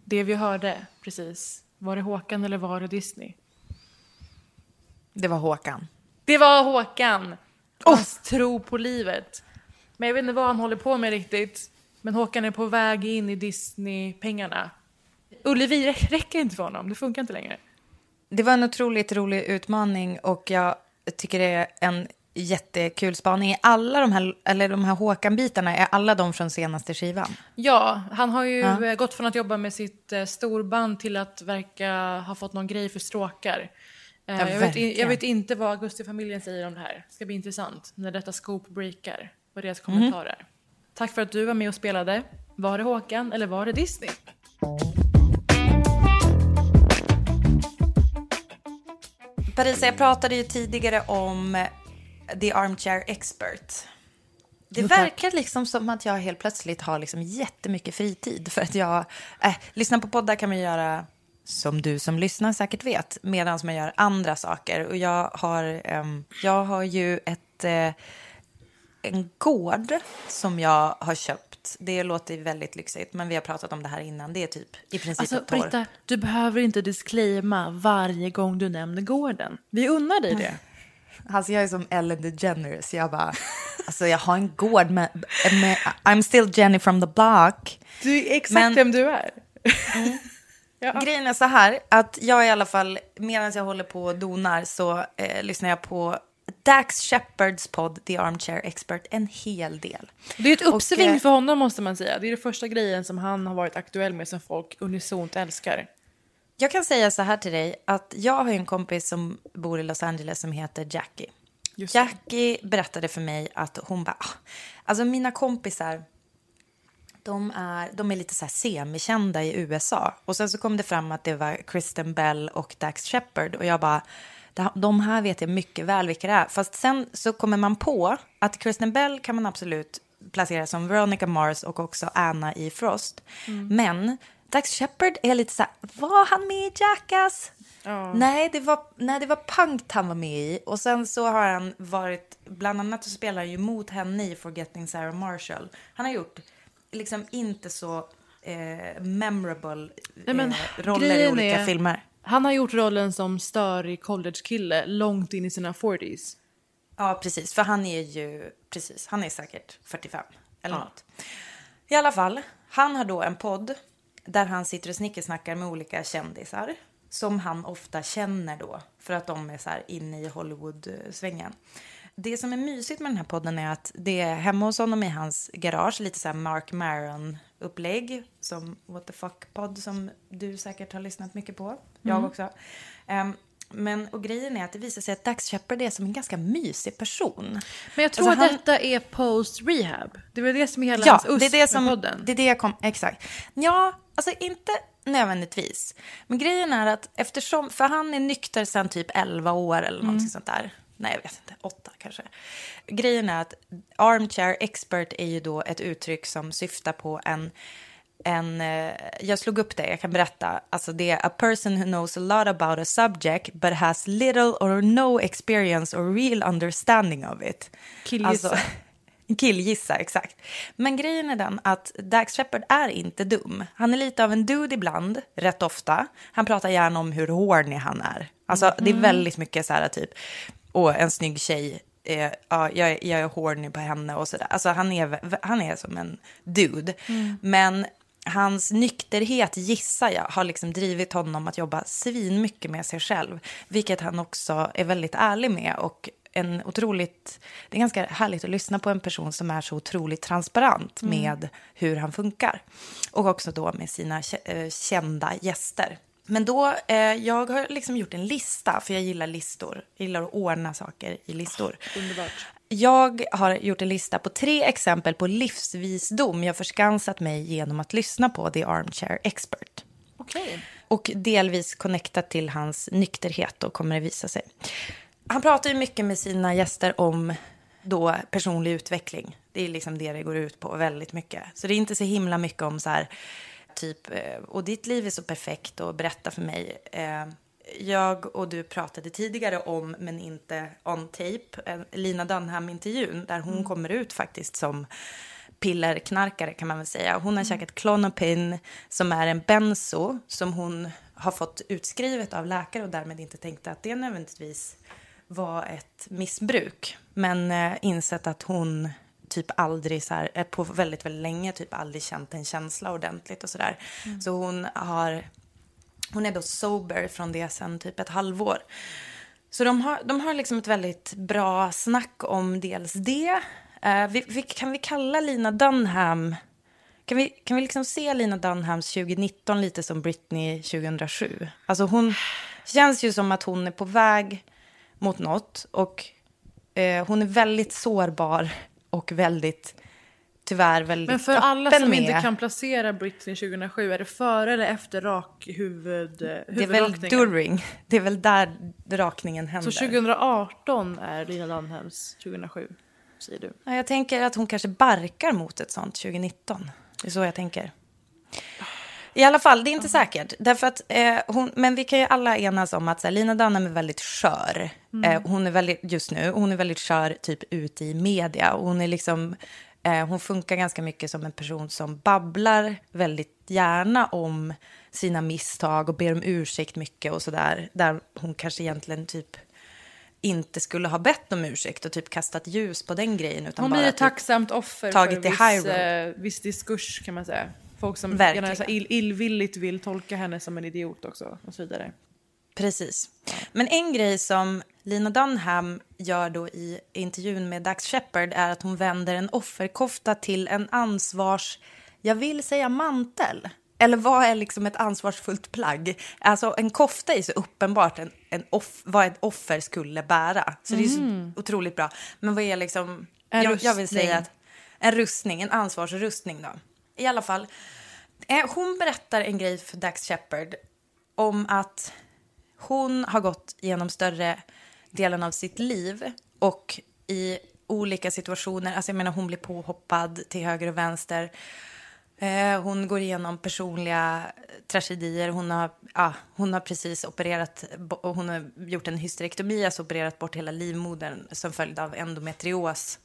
det vi hörde precis, var det Håkan eller var det Disney? Det var Håkan. Det var Håkan. Hans oh! tro på livet. Men jag vet inte vad han håller på med riktigt. Men Håkan är på väg in i Disney-pengarna. Ullevi rä- räcker inte för honom, det funkar inte längre. Det var en otroligt rolig utmaning och jag tycker det är en jättekul spaning. Alla de här, eller de här Håkan-bitarna är alla de från senaste skivan. Ja, han har ju ja. gått från att jobba med sitt eh, storband till att verka ha fått någon grej för stråkar. Eh, ja, jag, vet in, jag vet inte vad Augusti-familjen säger om det här. Det ska bli intressant när detta scoop breakar och deras kommentarer. Mm. Tack för att du var med och spelade. Var det Håkan eller var det Disney? Parisa, jag pratade ju tidigare om The Armchair Expert. Det verkar liksom som att jag helt plötsligt har liksom jättemycket fritid. För att jag... Äh, lyssna på poddar kan man göra, som du som lyssnar säkert vet, medan man gör andra saker. Och jag har, ähm, jag har ju ett, äh, en gård som jag har köpt. Det låter väldigt lyxigt, men vi har pratat om det här innan. Det är typ i princip alltså, ett år. Britta, du behöver inte disclaima varje gång du nämner gården. Vi unnar dig det. Mm. Alltså jag är som Ellen DeGeneres. Jag bara, alltså jag har en gård med, med, I'm still Jenny from the block. Du är exakt Men, vem du är. Mm. Ja. Grejen är så här, att jag i alla fall, medan jag håller på och donar, så eh, lyssnar jag på Dax Shepards podd The Armchair Expert en hel del. Det är ett uppsving och, för honom måste man säga. Det är den första grejen som han har varit aktuell med som folk unisont älskar. Jag kan säga så här till dig att jag har en kompis som bor i Los Angeles som heter Jackie. Just Jackie berättade för mig att hon bara... Ah, alltså mina kompisar, de är, de är lite så här semikända i U S A. Och sen så kom det fram att det var Kristen Bell och Dax Shepard. Och jag bara, de här vet jag mycket väl vilka det är. Fast sen så kommer man på att Kristen Bell kan man absolut placera som Veronica Mars och också Anna i Frost. Mm. Men... Dax Shepard är lite så här, var han med i Jackass? Oh. Nej, det var, nej, det var Punkt han var med i. Och sen så har han varit, bland annat så spelar han ju mot henne i Forgetting Sarah Marshall. Han har gjort liksom inte så eh, memorable nej, men, eh, roller i olika är, filmer. Han har gjort rollen som störig college-kille långt in i sina fyrtiotalet. Ja, precis. För han är ju, precis, han är säkert fyrtiofem eller ja. något. I alla fall, han har då en podd där han sitter och snickersnackar med olika kändisar som han ofta känner då för att de är så här inne i Hollywood-svängen. det som är mysigt med den här podden är att det är hemma hos honom i hans garage. Lite så här Mark Maron-upplägg. Som What the Fuck-podd som du säkert har lyssnat mycket på. Jag mm. också. Um, men, och grejen är att det visar sig att Dax Shepard är som en ganska mysig person. Men jag tror alltså att han, detta är post-rehab. Det var det som är hela ja, hans det är det som, podden. Det är det jag kom, exakt. Ja, alltså inte nödvändigtvis. Men grejen är att eftersom, för han är nykter sedan typ elva år eller någonting mm. sånt där. Nej, jag vet inte. Åtta kanske. Grejen är att Armchair Expert är ju då ett uttryck som syftar på en... en jag slog upp det, jag kan berätta. Alltså det är a person who knows a lot about a subject but has little or no experience or real understanding of it. Killgissa. Alltså, killgissa, exakt. Men grejen är den att Dax Shepard är inte dum. Han är lite av en dude ibland, rätt ofta. Han pratar gärna om hur horny han är. Alltså mm. det är väldigt mycket så här typ... Och en snygg tjej, eh, ja, jag, jag är horny på henne och sådär. Alltså han är, han är som en dude. Mm. Men hans nykterhet, gissar jag, har liksom drivit honom att jobba svin mycket med sig själv. Vilket han också är väldigt ärlig med. Och en otroligt, det är ganska härligt att lyssna på en person som är så otroligt transparent mm. med hur han funkar. Och också då med sina kända gäster. Men då, eh, jag har liksom gjort en lista, för jag gillar listor. Jag gillar att ordna saker i listor. Oh, underbart. Jag har gjort en lista på tre exempel på livsvisdom jag förskansat mig genom att lyssna på The Armchair Expert. Okej. Okay. Och delvis connectat till hans nykterhet och kommer det visa sig. Han pratar ju mycket med sina gäster om då personlig utveckling. Det är liksom det det går ut på väldigt mycket. Så det är inte så himla mycket om så här... typ, och ditt liv är så perfekt och berätta för mig. Jag och du pratade tidigare om, men inte on tape, Lena Dunham-intervjun där hon mm. kommer ut faktiskt som pillerknarkare kan man väl säga. Hon har mm. käkat Klonopin som är en benzo som hon har fått utskrivet av läkare och därmed inte tänkte att det nödvändigtvis var ett missbruk. Men insett att hon... typ aldrig så här, på väldigt, väldigt länge typ aldrig känt en känsla ordentligt och sådär. Mm. Så hon har hon är då sober från det sen typ ett halvår. Så de har, de har liksom ett väldigt bra snack om dels det. Eh, vi, vi, kan vi kalla Lena Dunham kan vi, kan vi liksom se Lena Dunhams tjugonitton lite som Britney tjugohundrasju? Alltså hon känns ju som att hon är på väg mot något och eh, hon är väldigt sårbar. Och väldigt, tyvärr väldigt Men för alla som med. inte kan placera Britney tjugohundrasju, är det före eller efter rak huvud, huvudrakningen? Det är väl during, det är väl där rakningen händer. Så tjugohundraarton är Lena Dunhams tjugohundrasju, säger du? Ja, jag tänker att hon kanske barkar mot ett sånt tjugonitton. Det är så jag tänker. I alla fall, det är inte mm. säkert. Därför att, eh, hon, men vi kan ju alla enas om att så här, Lena Dunham är väldigt skör. Mm. Eh, hon är väldigt, just nu, hon är väldigt skör typ ute i media. Och hon är liksom, eh, hon funkar ganska mycket som en person som babblar väldigt gärna om sina misstag och ber om ursäkt mycket och sådär. Där hon kanske egentligen typ inte skulle ha bett om ursäkt och typ kastat ljus på den grejen. Utan hon bara blir ett tacksamt offer tagit för en viss, eh, viss diskurs kan man säga. Folk som gärna så ill, illvilligt vill tolka henne som en idiot också och så vidare. Precis. Men en grej som Lena Dunham gör då i intervjun med Dax Shepard är att hon vänder en offerkofta till en ansvars... Jag vill säga mantel. Eller vad är liksom ett ansvarsfullt plagg? Alltså en kofta är så uppenbart en, en off, vad ett offer skulle bära. Så mm. det är så otroligt bra. Men vad är liksom... En jag, jag vill säga att en rustning, en ansvarsrustning då. I alla fall, hon berättar en grej för Dax Shepard om att hon har gått genom större delen av sitt liv och i olika situationer, alltså jag menar hon blir påhoppad till höger och vänster, hon går igenom personliga tragedier, hon har, ja, hon har precis opererat, hon har gjort en hysterektomi, alltså opererat bort hela livmodern som följd av endometrios.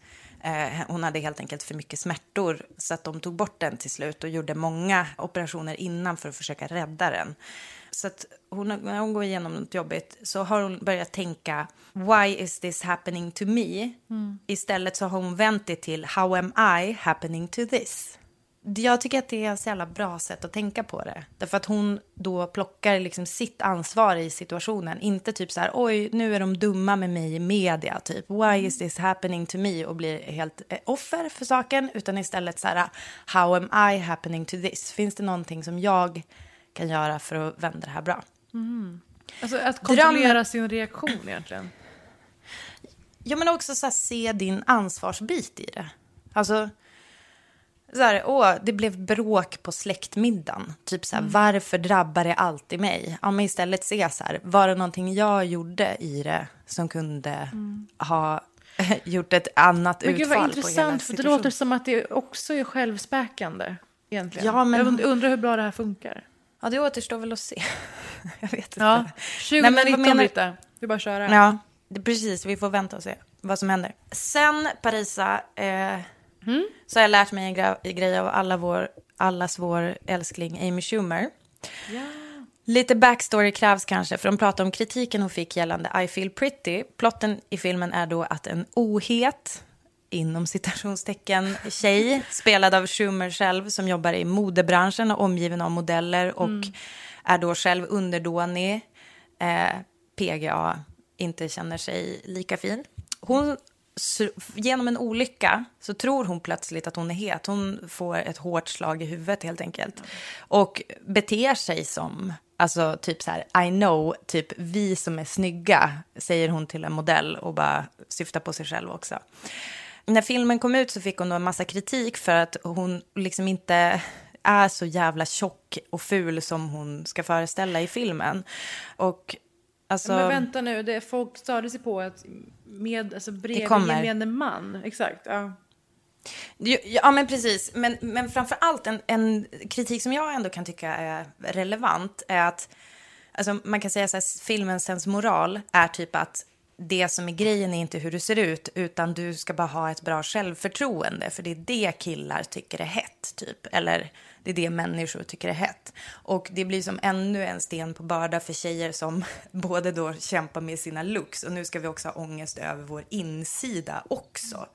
Hon hade helt enkelt för mycket smärtor så att de tog bort den till slut och gjorde många operationer innan för att försöka rädda den. Så att hon, när hon går igenom något jobbigt så har hon börjat tänka why is this happening to me? Mm. Istället så har hon vänt det till how am I happening to this? jag tycker att det är ett jävla bra sätt att tänka på det. Därför att hon då plockar liksom sitt ansvar i situationen. Inte typ så här, oj, nu är de dumma med mig i media, typ. Why is this happening to me? Och blir helt offer för saken. Utan istället så här, how am I happening to this? Finns det någonting som jag kan göra för att vända det här bra? Mm. Alltså att kontrollera Drömmen... sin reaktion egentligen. Ja, men också så här, se din ansvarsbit i det. Alltså... Så här, åh, det blev bråk på släktmiddagen. Typ så här, mm. varför drabbar det alltid mig? Ja, men istället se så här, var det någonting jag gjorde i det som kunde mm. ha gjort ett annat men utfall på hela situationen? Men gud vad intressant, för det låter som att det också är självspäkande egentligen. Ja, men... Jag undrar hur bra det här funkar. Ja, det återstår väl att se. Jag vet inte. Ja, tjugonitton menar... Britta, vi bara köra. Ja, det, precis, vi får vänta och se vad som händer. Sen Parisa... Eh... Mm. Så jag har lärt mig en gre- grej av alla vår, allas vår älskling Amy Schumer. Yeah. Lite backstory krävs kanske, för de pratar om kritiken hon fick gällande I Feel Pretty. Plotten i filmen är då att en ohet, inom citationstecken, tjej spelad av Schumer själv, som jobbar i modebranschen och omgiven av modeller och mm. är då själv underdånig, eh, P G A, inte känner sig lika fin. Hon... Så genom en olycka så tror hon plötsligt att hon är het. Hon får ett hårt slag i huvudet helt enkelt. Mm. Och beter sig som, alltså typ så här, I know, typ vi som är snygga, säger hon till en modell och bara syftar på sig själv också. När filmen kom ut så fick hon då en massa kritik för att hon liksom inte är så jävla tjock och ful som hon ska föreställa i filmen. Och alltså, men vänta nu, det, folk störde sig på att med, alltså bredvid gemene man. Exakt, ja. Ja, men precis. Men, men framförallt en, en kritik som jag ändå kan tycka är relevant är att, alltså man kan säga så här, filmens sensmoral är typ att det som är grejen är inte hur du ser ut, utan du ska bara ha ett bra självförtroende, för det är det killar tycker är hett, typ. Eller det är det människor tycker är hett. Och det blir som ännu en sten på börda för tjejer som både då kämpar med sina looks, och nu ska vi också ha ångest över vår insida också.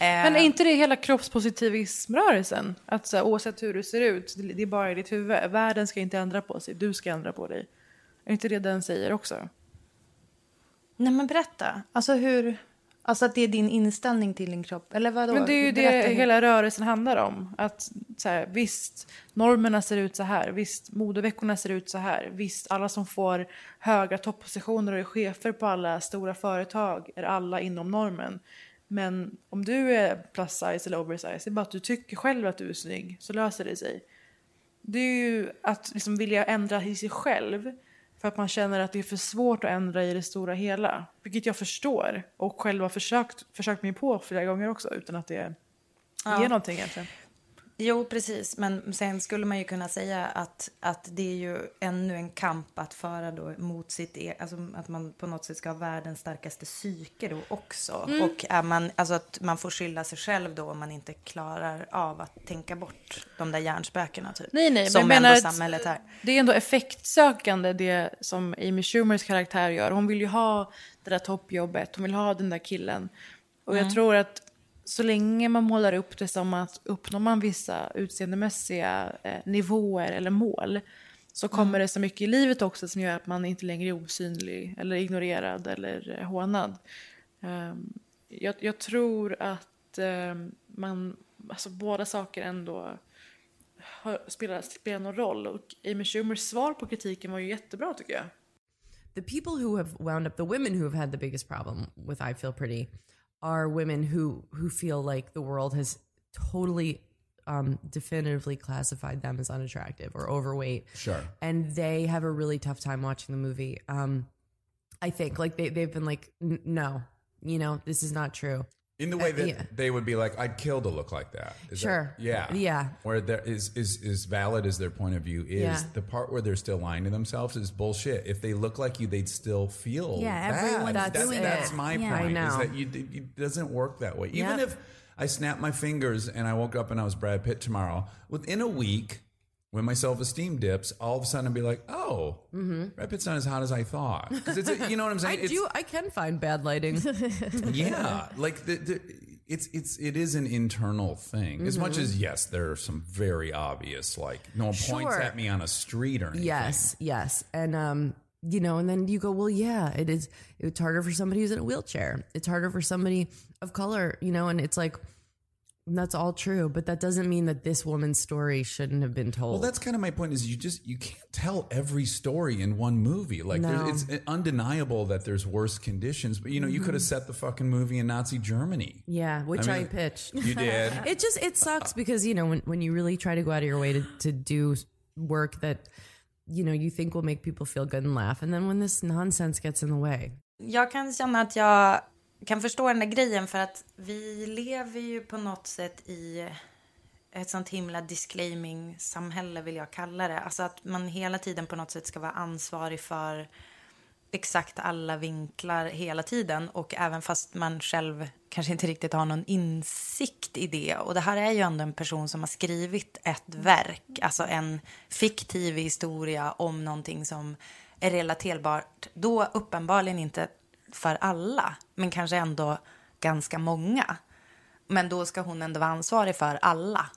Men är inte det hela kroppspositivismrörelsen? Att så här, oavsett hur du ser ut, det är bara i ditt huvud. Världen ska inte ändra på sig, du ska ändra på dig. Är inte det den säger också? Nej, men berätta. Alltså hur... Alltså att det är din inställning till din kropp. Eller vadå? Men det är ju berätta det hela hur... rörelsen handlar om. Att så här, visst, normerna ser ut så här. Visst, modeveckorna ser ut så här. Visst, alla som får höga topppositioner och är chefer på alla stora företag är alla inom normen. Men om du är plus size eller oversize, det är bara att du tycker själv att du är snygg, så löser det sig. Det är ju att liksom vilja ändra i sig själv. För att man känner att det är för svårt att ändra i det stora hela. Vilket jag förstår. Och själv har försökt, försökt mig på flera gånger också. Utan att det ja. Ger någonting egentligen. Jo, precis. Men sen skulle man ju kunna säga att, att det är ju ännu en kamp att föra då mot sitt... E- alltså att man på något sätt ska ha världens starkaste psyke då också. Mm. Och är man, alltså att man får skylla sig själv då om man inte klarar av att tänka bort de där hjärnspökena typ. Nej, nej. Som men ändå menar samhället här. Det är ändå effektsökande det som Amy Schumers karaktär gör. Hon vill ju ha det där toppjobbet. Hon vill ha den där killen. Och mm. jag tror att så länge man målar upp det som att uppnår man vissa utseendemässiga eh, nivåer eller mål, så kommer mm. det så mycket i livet också som gör att man inte längre är osynlig eller ignorerad eller eh, hånad. Um, jag, jag tror att um, man, alltså båda saker ändå har, spelar, spelar någon roll, och Amy Schumers svar på kritiken var ju jättebra tycker jag. The people who have wound up, the women who have had the biggest problem with I Feel Pretty are women who who feel like the world has totally um, definitively classified them as unattractive or overweight. Sure. And they have a really tough time watching the movie. Um, I think like they, they've been like, n- no, you know, this is not true. In the way uh, that yeah. they would be like, I'd kill to look like that. Is sure. That, yeah. Yeah. Where there is, is, is valid as their point of view is yeah. the part where they're still lying to themselves is bullshit. If they look like you, they'd still feel yeah, bad. That's, that's, doing that's it. my yeah. point is that you, it doesn't work that way. Even yep. if I snap my fingers and I woke up and I was Brad Pitt tomorrow, within a week, when my self-esteem dips, all of a sudden I'll be like, oh, mm-hmm. Brad Pitt's not as hot as I thought. It's, you know what I'm saying? I it's, do. I can find bad lighting. Yeah. Like, the, the, It's it's it is an internal thing. Mm-hmm. As much as yes, there are some very obvious, like no one sure. points at me on a street or anything. Yes, yes, and um, you know, and then you go, well, yeah, it is. It's harder for somebody who's in a wheelchair. It's harder for somebody of color, you know, and it's like. That's all true, but that doesn't mean that this woman's story shouldn't have been told. Well, that's kind of my point is you just you can't tell every story in one movie. Like no. It's undeniable that there's worse conditions, but you know, mm-hmm. you could have set the fucking movie in Nazi Germany. Yeah, which I, mean, I pitched. You did. It just it sucks because, you know, when, when you really try to go out of your way to, to do work that, you know, you think will make people feel good and laugh, and then when this nonsense gets in the way. Jag kan känna att jag kan förstå den där grejen för att vi lever ju på något sätt i ett sånt himla disclaiming-samhälle vill jag kalla det. Alltså att man hela tiden på något sätt ska vara ansvarig för exakt alla vinklar hela tiden. Och även fast man själv kanske inte riktigt har någon insikt i det. Och det här är ju ändå en person som har skrivit ett verk. Alltså en fiktiv historia om någonting som är relaterbart. Då uppenbarligen inte för alla, men kanske ändå ganska många. Men då ska hon ändå vara ansvarig för alla.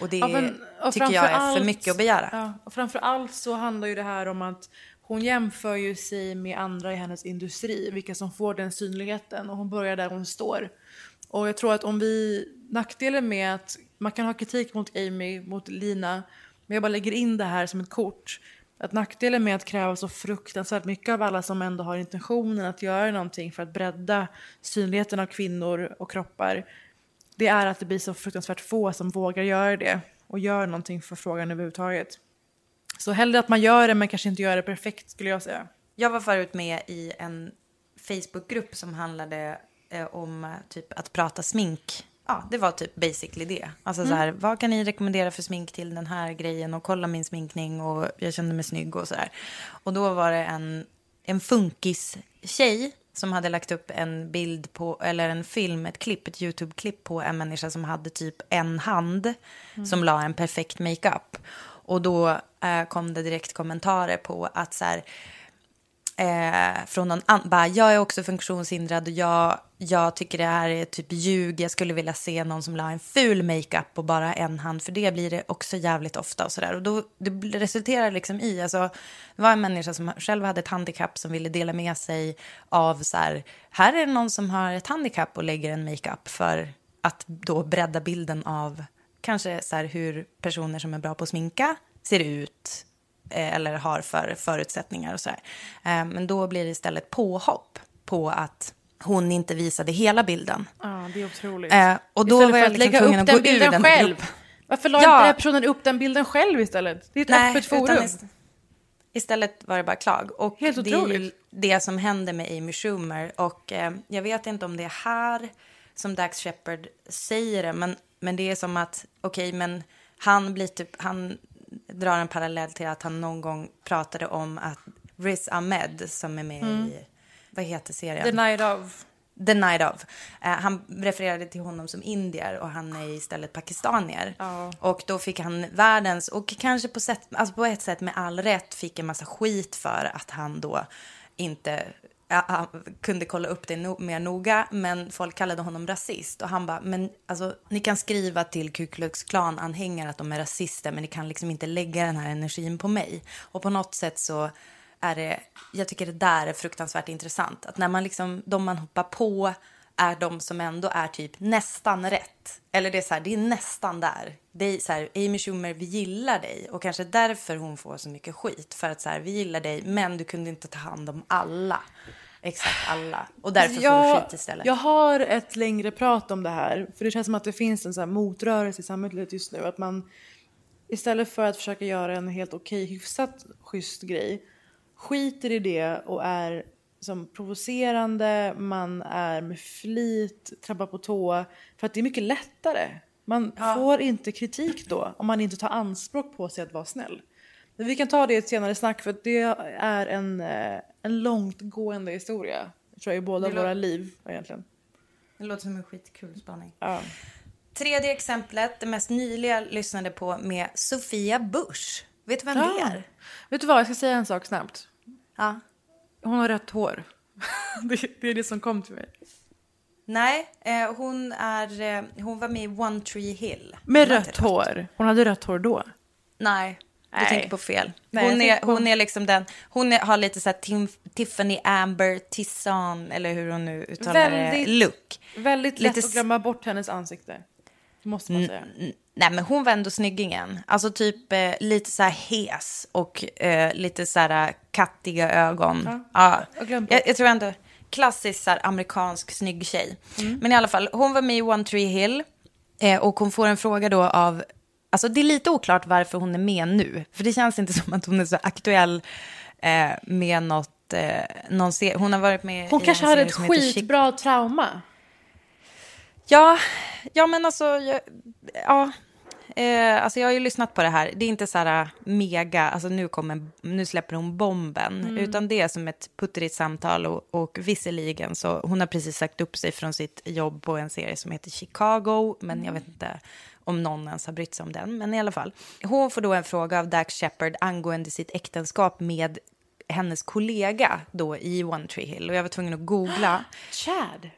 Och det ja, men, och tycker jag är allt, för mycket att begära. Ja, och framförallt så handlar ju det här om att hon jämför ju sig med andra i hennes industri, vilka som får den synligheten, och hon börjar där hon står. Och jag tror att om vi nackdelen med att man kan ha kritik mot Amy, mot Lina, men jag bara lägger in det här som ett kort. Att nackdelen med att kräva så fruktansvärt mycket av alla som ändå har intentionen att göra någonting för att bredda synligheten av kvinnor och kroppar, det är att det blir så fruktansvärt få som vågar göra det och gör någonting för frågan överhuvudtaget. Så hellre att man gör det men kanske inte gör det perfekt, skulle jag säga. Jag var förut med i en Facebookgrupp som handlade om typ att prata smink. Ja, det var typ basically det. Alltså mm. så här, vad kan ni rekommendera för smink till den här grejen? Och kolla min sminkning och jag kände mig snygg och sådär. Och då var det en, en funkis-tjej som hade lagt upp en bild på, eller en film, ett klipp, ett YouTube-klipp på en människa som hade typ en hand mm. som la en perfekt makeup. Och då eh, kom det direkt kommentarer på att så här... Eh, från någon an- bara, jag är också funktionshindrad och jag, jag tycker det här är typ ljug. Jag skulle vilja se någon som la en ful makeup och bara en hand, för det blir det också jävligt ofta och sådär. Och då det resulterar liksom i, alltså det var en människa som själv hade ett handikapp som ville dela med sig av så här, här är det någon som har ett handikapp och lägger en makeup för att då bredda bilden av kanske så här, hur personer som är bra på att sminka ser ut eller har för förutsättningar och sådär. Men då blir det istället påhopp på att hon inte visade hela bilden. Ja, det är otroligt. Och då var jag liksom tvungen att gå ur den själv. Grupp. Varför la ja. inte den personen upp den bilden själv istället? Det är ett Nej, öppet forum. Ist- istället var det bara klag. Och helt otroligt. Det är ju det som hände med Amy Schumer. Och eh, jag vet inte om det är här som Dax Shepard säger det. Men, men det är som att, okej, okay, men han blir typ... han drar en parallell till att han någon gång pratade om att Riz Ahmed som är med mm. i, vad heter serien? The Night Of. The Night Of. Eh, han refererade till honom som indier och han är istället pakistanier. Oh. Och då fick han världens, och kanske på, sätt, alltså på ett sätt med all rätt fick en massa skit för att han då inte äh, kunde kolla upp det no- mer noga, men folk kallade honom rasist och han bara, men alltså, ni kan skriva till Ku Klux Klan-anhängare att de är rasister, men ni kan liksom inte lägga den här energin på mig. Och på något sätt så är det, jag tycker det där är fruktansvärt intressant, att när man liksom, de man hoppar på är de som ändå är typ nästan rätt, eller det är så här, det är nästan där, det är så här, Amy Schumer, vi gillar dig, och kanske därför hon får så mycket skit, för att så här, vi gillar dig, men du kunde inte ta hand om alla, exakt alla, och därför jag, får du skit istället. Jag har ett längre prat om det här, för det känns som att det finns en så här motrörelse i samhället just nu, att man istället för att försöka göra en helt okej, hyfsat schysst grej, skiter i det och är som provocerande, man är med flit, trappar på tå, för att det är mycket lättare. Man ja. får inte kritik då om man inte tar anspråk på sig att vara snäll. Men vi kan ta det i ett senare snack, för det är en, en långtgående historia, tror jag, i båda låter, våra liv egentligen. Det låter som en skitkul spaning. Ja. Tredje exemplet, det mest nyliga lyssnade på med Sofia Bush. Vet du vem ja. det är? Vet du vad, jag ska säga en sak snabbt. Ja. Hon har rött hår. Det, det är det som kom till mig. Nej, eh, hon, är, eh, hon var med i One Tree Hill. Med rött hår? Hon hade rött hår då? Nej, Nej. du tänker på fel. Hon, Nej, är, hon... hon är liksom den... Hon är, har lite så här Tim, Tiffany Amber Tissan, eller hur hon nu uttalar väldigt, det, look. Väldigt lätt lite... att glömma bort hennes ansikte, måste man säga. N- Nej, men hon var ändå snyggingen. Alltså typ eh, lite så här hes och eh, lite så här kattiga ögon. Ja, ja. Jag, glömde. jag, jag tror ändå... klassisk så här, amerikansk snygg tjej. Mm. Men i alla fall, hon var med i One Tree Hill. Eh, och hon får en fråga då av... Alltså det är lite oklart varför hon är med nu. För det känns inte som att hon är så aktuell eh, med något... Eh, någon se- hon har varit med hon i kanske har ett skitbra Chick- trauma. Ja, ja men alltså... Jag, ja... Eh, alltså jag har ju lyssnat på det här. Det är inte så här mega, alltså nu, kommer, nu släpper hon bomben. Mm. Utan det är som ett putterigt samtal. Och, och visserligen så, hon har precis sagt upp sig från sitt jobb på en serie som heter Chicago. Men mm. jag vet inte om någon ens har brytt sig om den. Men i alla fall. Hon får då en fråga av Dax Shepard angående sitt äktenskap med hennes kollega då i One Tree Hill. Och jag var tvungen att googla. Chad?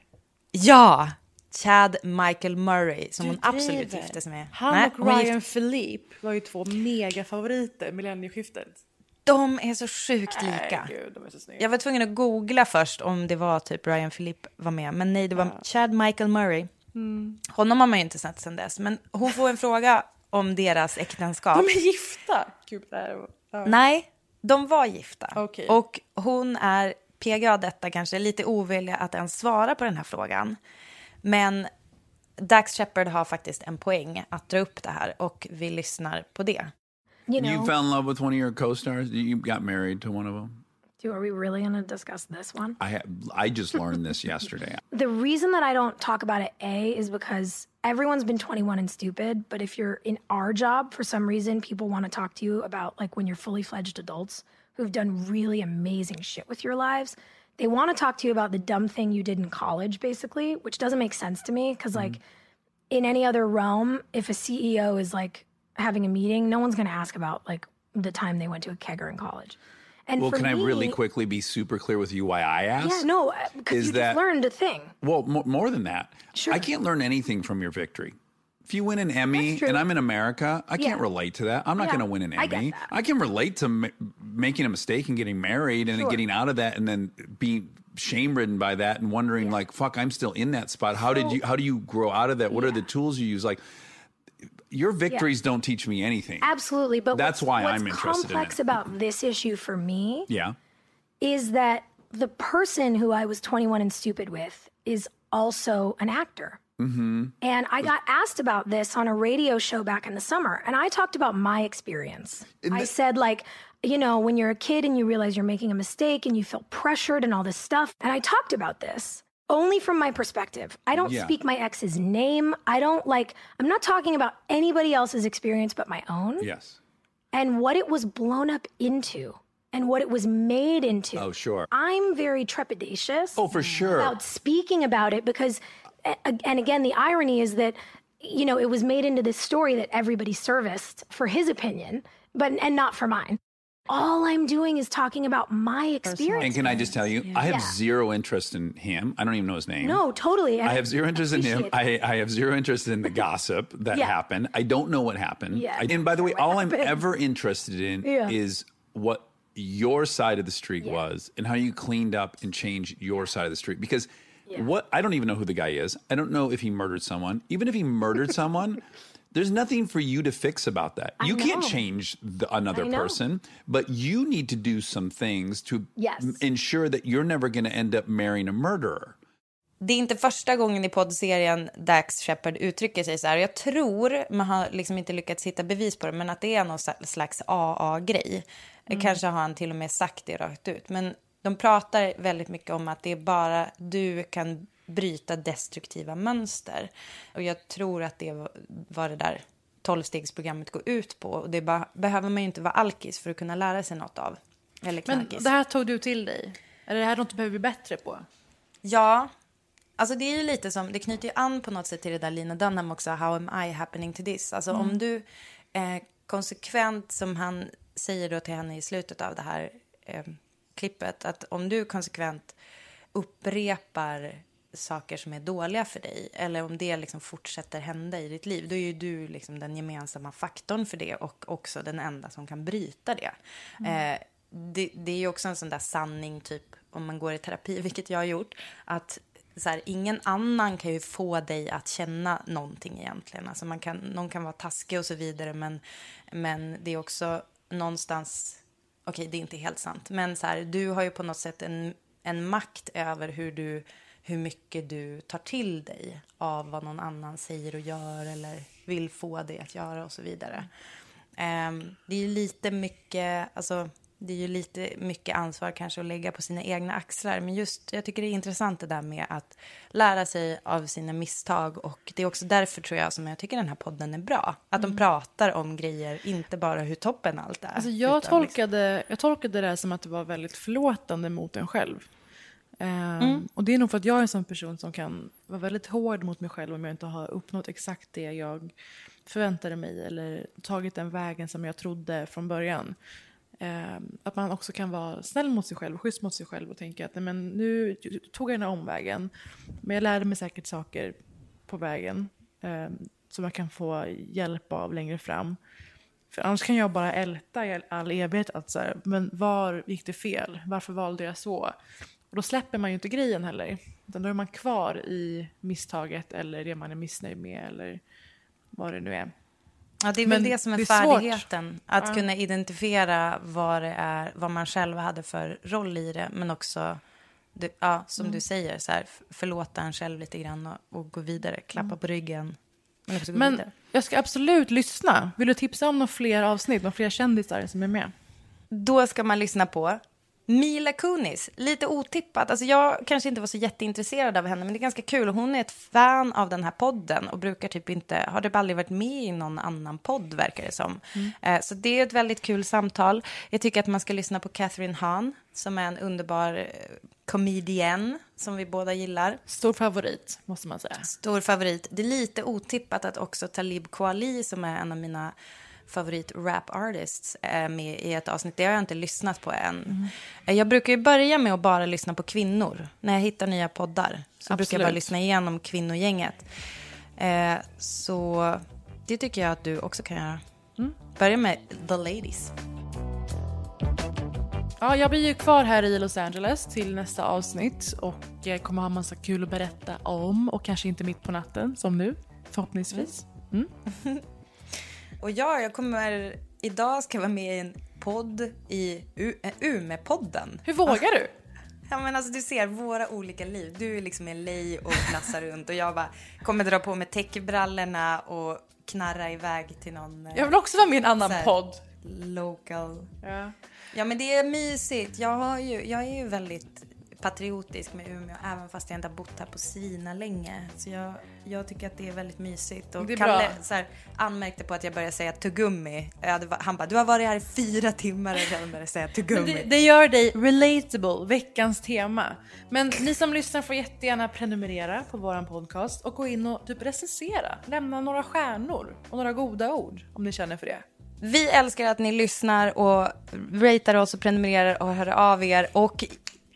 Ja! Chad Michael Murray som du hon absolut gifte sig med. Han Nej, och Ryan gift... Philippe var ju två mega favoriter millennieskiftet. De är så sjukt lika. Nej, Gud, de är så snygga. Jag var tvungen att googla först om det var typ Ryan Philippe var med, men nej, det var ja. Chad Michael Murray. Mm. Honom har man ju inte sett sedan dess, men hon får en fråga om deras äktenskap. De är gifta. Gud, ja. Nej, de var gifta. Okay. Och hon är P G A detta kanske lite ovillig att ens svara på den här frågan. Men Dax Shepard har faktiskt en poäng att dra upp det här och vi lyssnar på det. You know, you fell in love with one of your co-stars. You got married to one of them. Do are we really going to discuss this one? I have, I just learned this yesterday. The reason that I don't talk about it A is because everyone's been twenty-one and stupid, but if you're in our job for some reason people want to talk to you about like when you're fully fledged adults who've done really amazing shit with your lives. They want to talk to you about the dumb thing you did in college, basically, which doesn't make sense to me. Because, like, mm-hmm. in any other realm, if a C E O is, like, having a meeting, no one's going to ask about, like, the time they went to a kegger in college. And well, for can me, I really quickly be super clear with you why I asked? Yeah, no, because you that, just learned a thing. Well, m- more than that. Sure. I can't learn anything from your victory. If you win an Emmy and I'm in America, I yeah. can't relate to that. I'm not yeah, going to win an Emmy. I, I can relate to m- making a mistake and getting married and sure. then getting out of that and then being shame-ridden by that and wondering yeah. like, fuck, I'm still in that spot. How so, did you? How do you grow out of that? What yeah. are the tools you use? Like, your victories yeah. don't teach me anything. Absolutely, but that's what's, why what's I'm interested in it. What's complex about this issue for me yeah. is that the person who I was twenty-one and stupid with is also an actor. Mm-hmm. And I got asked about this on a radio show back in the summer, and I talked about my experience. The- I said, like, you know, when you're a kid and you realize you're making a mistake and you feel pressured and all this stuff. And I talked about this only from my perspective. I don't yeah. speak my ex's name. I don't, like, I'm not talking about anybody else's experience but my own. Yes. And what it was blown up into. And what it was made into. Oh, sure. I'm very trepidatious. Oh, for sure. About speaking about it because... And again, the irony is that, you know, it was made into this story that everybody serviced for his opinion, but and not for mine. All I'm doing is talking about my experience. And can I just tell you, yeah. I have yeah. zero interest in him. I don't even know his name. No, totally. I, I have zero interest in him. I, I have zero interest in the gossip that yeah. happened. I don't know what happened. Yeah, I, and by the way, all happened. I'm ever interested in yeah. is what your side of the street yeah. was and how you cleaned up and changed your side of the street. Because... Yeah. What I don't even know who the guy is. I don't know if he murdered someone. Even if he murdered someone, there's nothing for you to fix about that. I you know. can't change the, another person, but you need to do some things to yes. m- ensure that you're never going to end up marrying a murderer. Det är inte första gången i poddserien Dax Shepard uttrycker sig så här. Jag tror, man har liksom inte lyckats hitta bevis på det, men att det är någon slags A A-grej. Mm. Kanske har han till och med sagt det rakt ut, men... De pratar väldigt mycket om att det är bara du kan bryta destruktiva mönster. Och jag tror att det var det där tolvstegsprogrammet går ut på. Och det bara, behöver man ju inte vara alkis för att kunna lära sig något av. Eller knarkis. Men det här tog du till dig? Är det här något du behöver bli bättre på? Ja, alltså det är ju lite som, det knyter ju an på något sätt till det där Lena Dunham också. How am I happening to this? Alltså mm. om du eh, konsekvent, som han säger då till henne i slutet av det här... Eh, klippet, att om du konsekvent upprepar saker som är dåliga för dig, eller om det liksom fortsätter hända i ditt liv, då är ju du liksom den gemensamma faktorn för det och också den enda som kan bryta det. Mm. Eh, det, det är ju också en sån där sanning, typ om man går i terapi, vilket jag har gjort, att så här, ingen annan kan ju få dig att känna någonting egentligen. Alltså man kan, någon kan vara taskig och så vidare, men, men det är också någonstans, okej, det är inte helt sant, men så här, du har ju på något sätt en, en makt över hur du hur mycket du tar till dig av vad någon annan säger och gör eller vill få dig att göra och så vidare. Um, det är ju lite mycket, alltså, det är ju lite mycket ansvar kanske att lägga på sina egna axlar. Men just, jag tycker det är intressant det där med att lära sig av sina misstag. Och det är också därför, tror jag, som jag tycker den här podden är bra. Att mm. de pratar om grejer, inte bara hur toppen allt är. Alltså jag, tolkade, liksom... jag tolkade det här som att det var väldigt förlåtande mot en själv. Um, mm. Och det är nog för att jag är en sån person som kan vara väldigt hård mot mig själv om jag inte har uppnått exakt det jag förväntade mig eller tagit den vägen som jag trodde från början. Um, att man också kan vara snäll mot sig själv, schysst mot sig själv och tänka att nej, men nu tog jag den här omvägen, men jag lärde mig säkert saker på vägen um, som jag kan få hjälp av längre fram. För annars kan jag bara älta i all evighet att så här, men var gick det fel? Varför valde jag så? Och då släpper man ju inte grejen heller. Utan då är man kvar i misstaget eller det man är missnöjd med eller vad det nu är. Ja, det är väl det som är, det är färdigheten. Svårt. Att ja. kunna identifiera vad det är, vad man själv hade för roll i det. Men också, det, ja, som mm. du säger, så här, förlåta en själv lite grann och, och gå vidare. Klappa mm. på ryggen. Men, men jag ska absolut lyssna. Vill du tipsa om några fler avsnitt, några fler kändisar som är med? Då ska man lyssna på Mila Kunis, lite otippat. Alltså jag kanske inte var så jätteintresserad av henne, men det är ganska kul. Hon är ett fan av den här podden och brukar typ inte, har det aldrig varit med i någon annan podd, verkar det som. Mm. Så det är ett väldigt kul samtal. Jag tycker att man ska lyssna på Catherine Hahn, som är en underbar comedian som vi båda gillar. Stor favorit, måste man säga. Stor favorit. Det är lite otippat att också Talib Kweli, som är en av mina favorit rap artists, är med i ett avsnitt. Det har jag inte lyssnat på än. Mm. Jag brukar ju börja med att bara lyssna på kvinnor. När jag hittar nya poddar så Absolut. brukar jag bara lyssna igenom kvinnogänget. Eh, så det tycker jag att du också kan göra. Mm. Börja med The Ladies. Ja, jag blir ju kvar här i Los Angeles till nästa avsnitt och jag kommer ha massa kul att berätta om och kanske inte mitt på natten som nu, förhoppningsvis. Mm. Mm. Och jag, jag kommer idag ska vara med i en podd i U- Umeå-podden. Hur vågar du? Ja, men alltså, du ser våra olika liv. Du är liksom i lej och plassar runt. Och jag bara kommer dra på mig täckbrallorna och knarra iväg till någon... Jag vill också vara med i en annan här, podd. Local. Ja. Ja, men det är mysigt. Jag, har ju, jag är ju väldigt patriotisk med Umeå, även fast jag inte har bott här på Sina länge. Så jag, jag tycker att det är väldigt mysigt. Och Kalle så här, anmärkte på att jag började säga tuggummi. Han bara, du har varit här i fyra timmar och jag började säga tuggummi. Det, det gör dig relatable, veckans tema. Men ni som lyssnar får jättegärna prenumerera på våran podcast och gå in och typ recensera. Lämna några stjärnor och några goda ord om ni känner för det. Vi älskar att ni lyssnar och ratear oss och prenumererar och hör av er. Och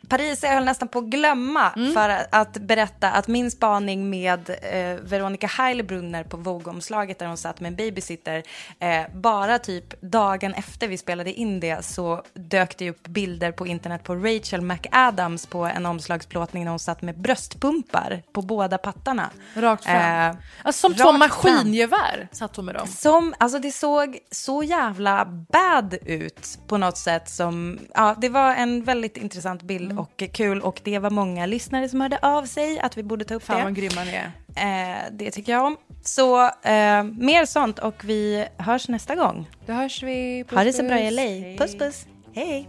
Parisa, jag höll nästan på att glömma mm. för att berätta att min spaning med eh, Veronica Heilbrunner på Vogue-omslaget där hon satt med en babysitter, eh, bara typ dagen efter vi spelade in det så dök det upp bilder på internet på Rachel McAdams på en omslagsplåtning när hon satt med bröstpumpar på båda pattarna. Rakt fram. Eh, alltså som två maskingevär satt hon med dem. Som, alltså det såg så jävla bad ut på något sätt som, ja, det var en väldigt intressant bild. Mm. Och kul, och det var många lyssnare som hörde av sig att vi borde ta upp Fan, det. Fan vad grymma ni är. Eh, det tycker jag om. Så eh, mer sånt och vi hörs nästa gång. Då hörs vi. Puss, ha det så bra i L A. Hej. Puss puss. Hej.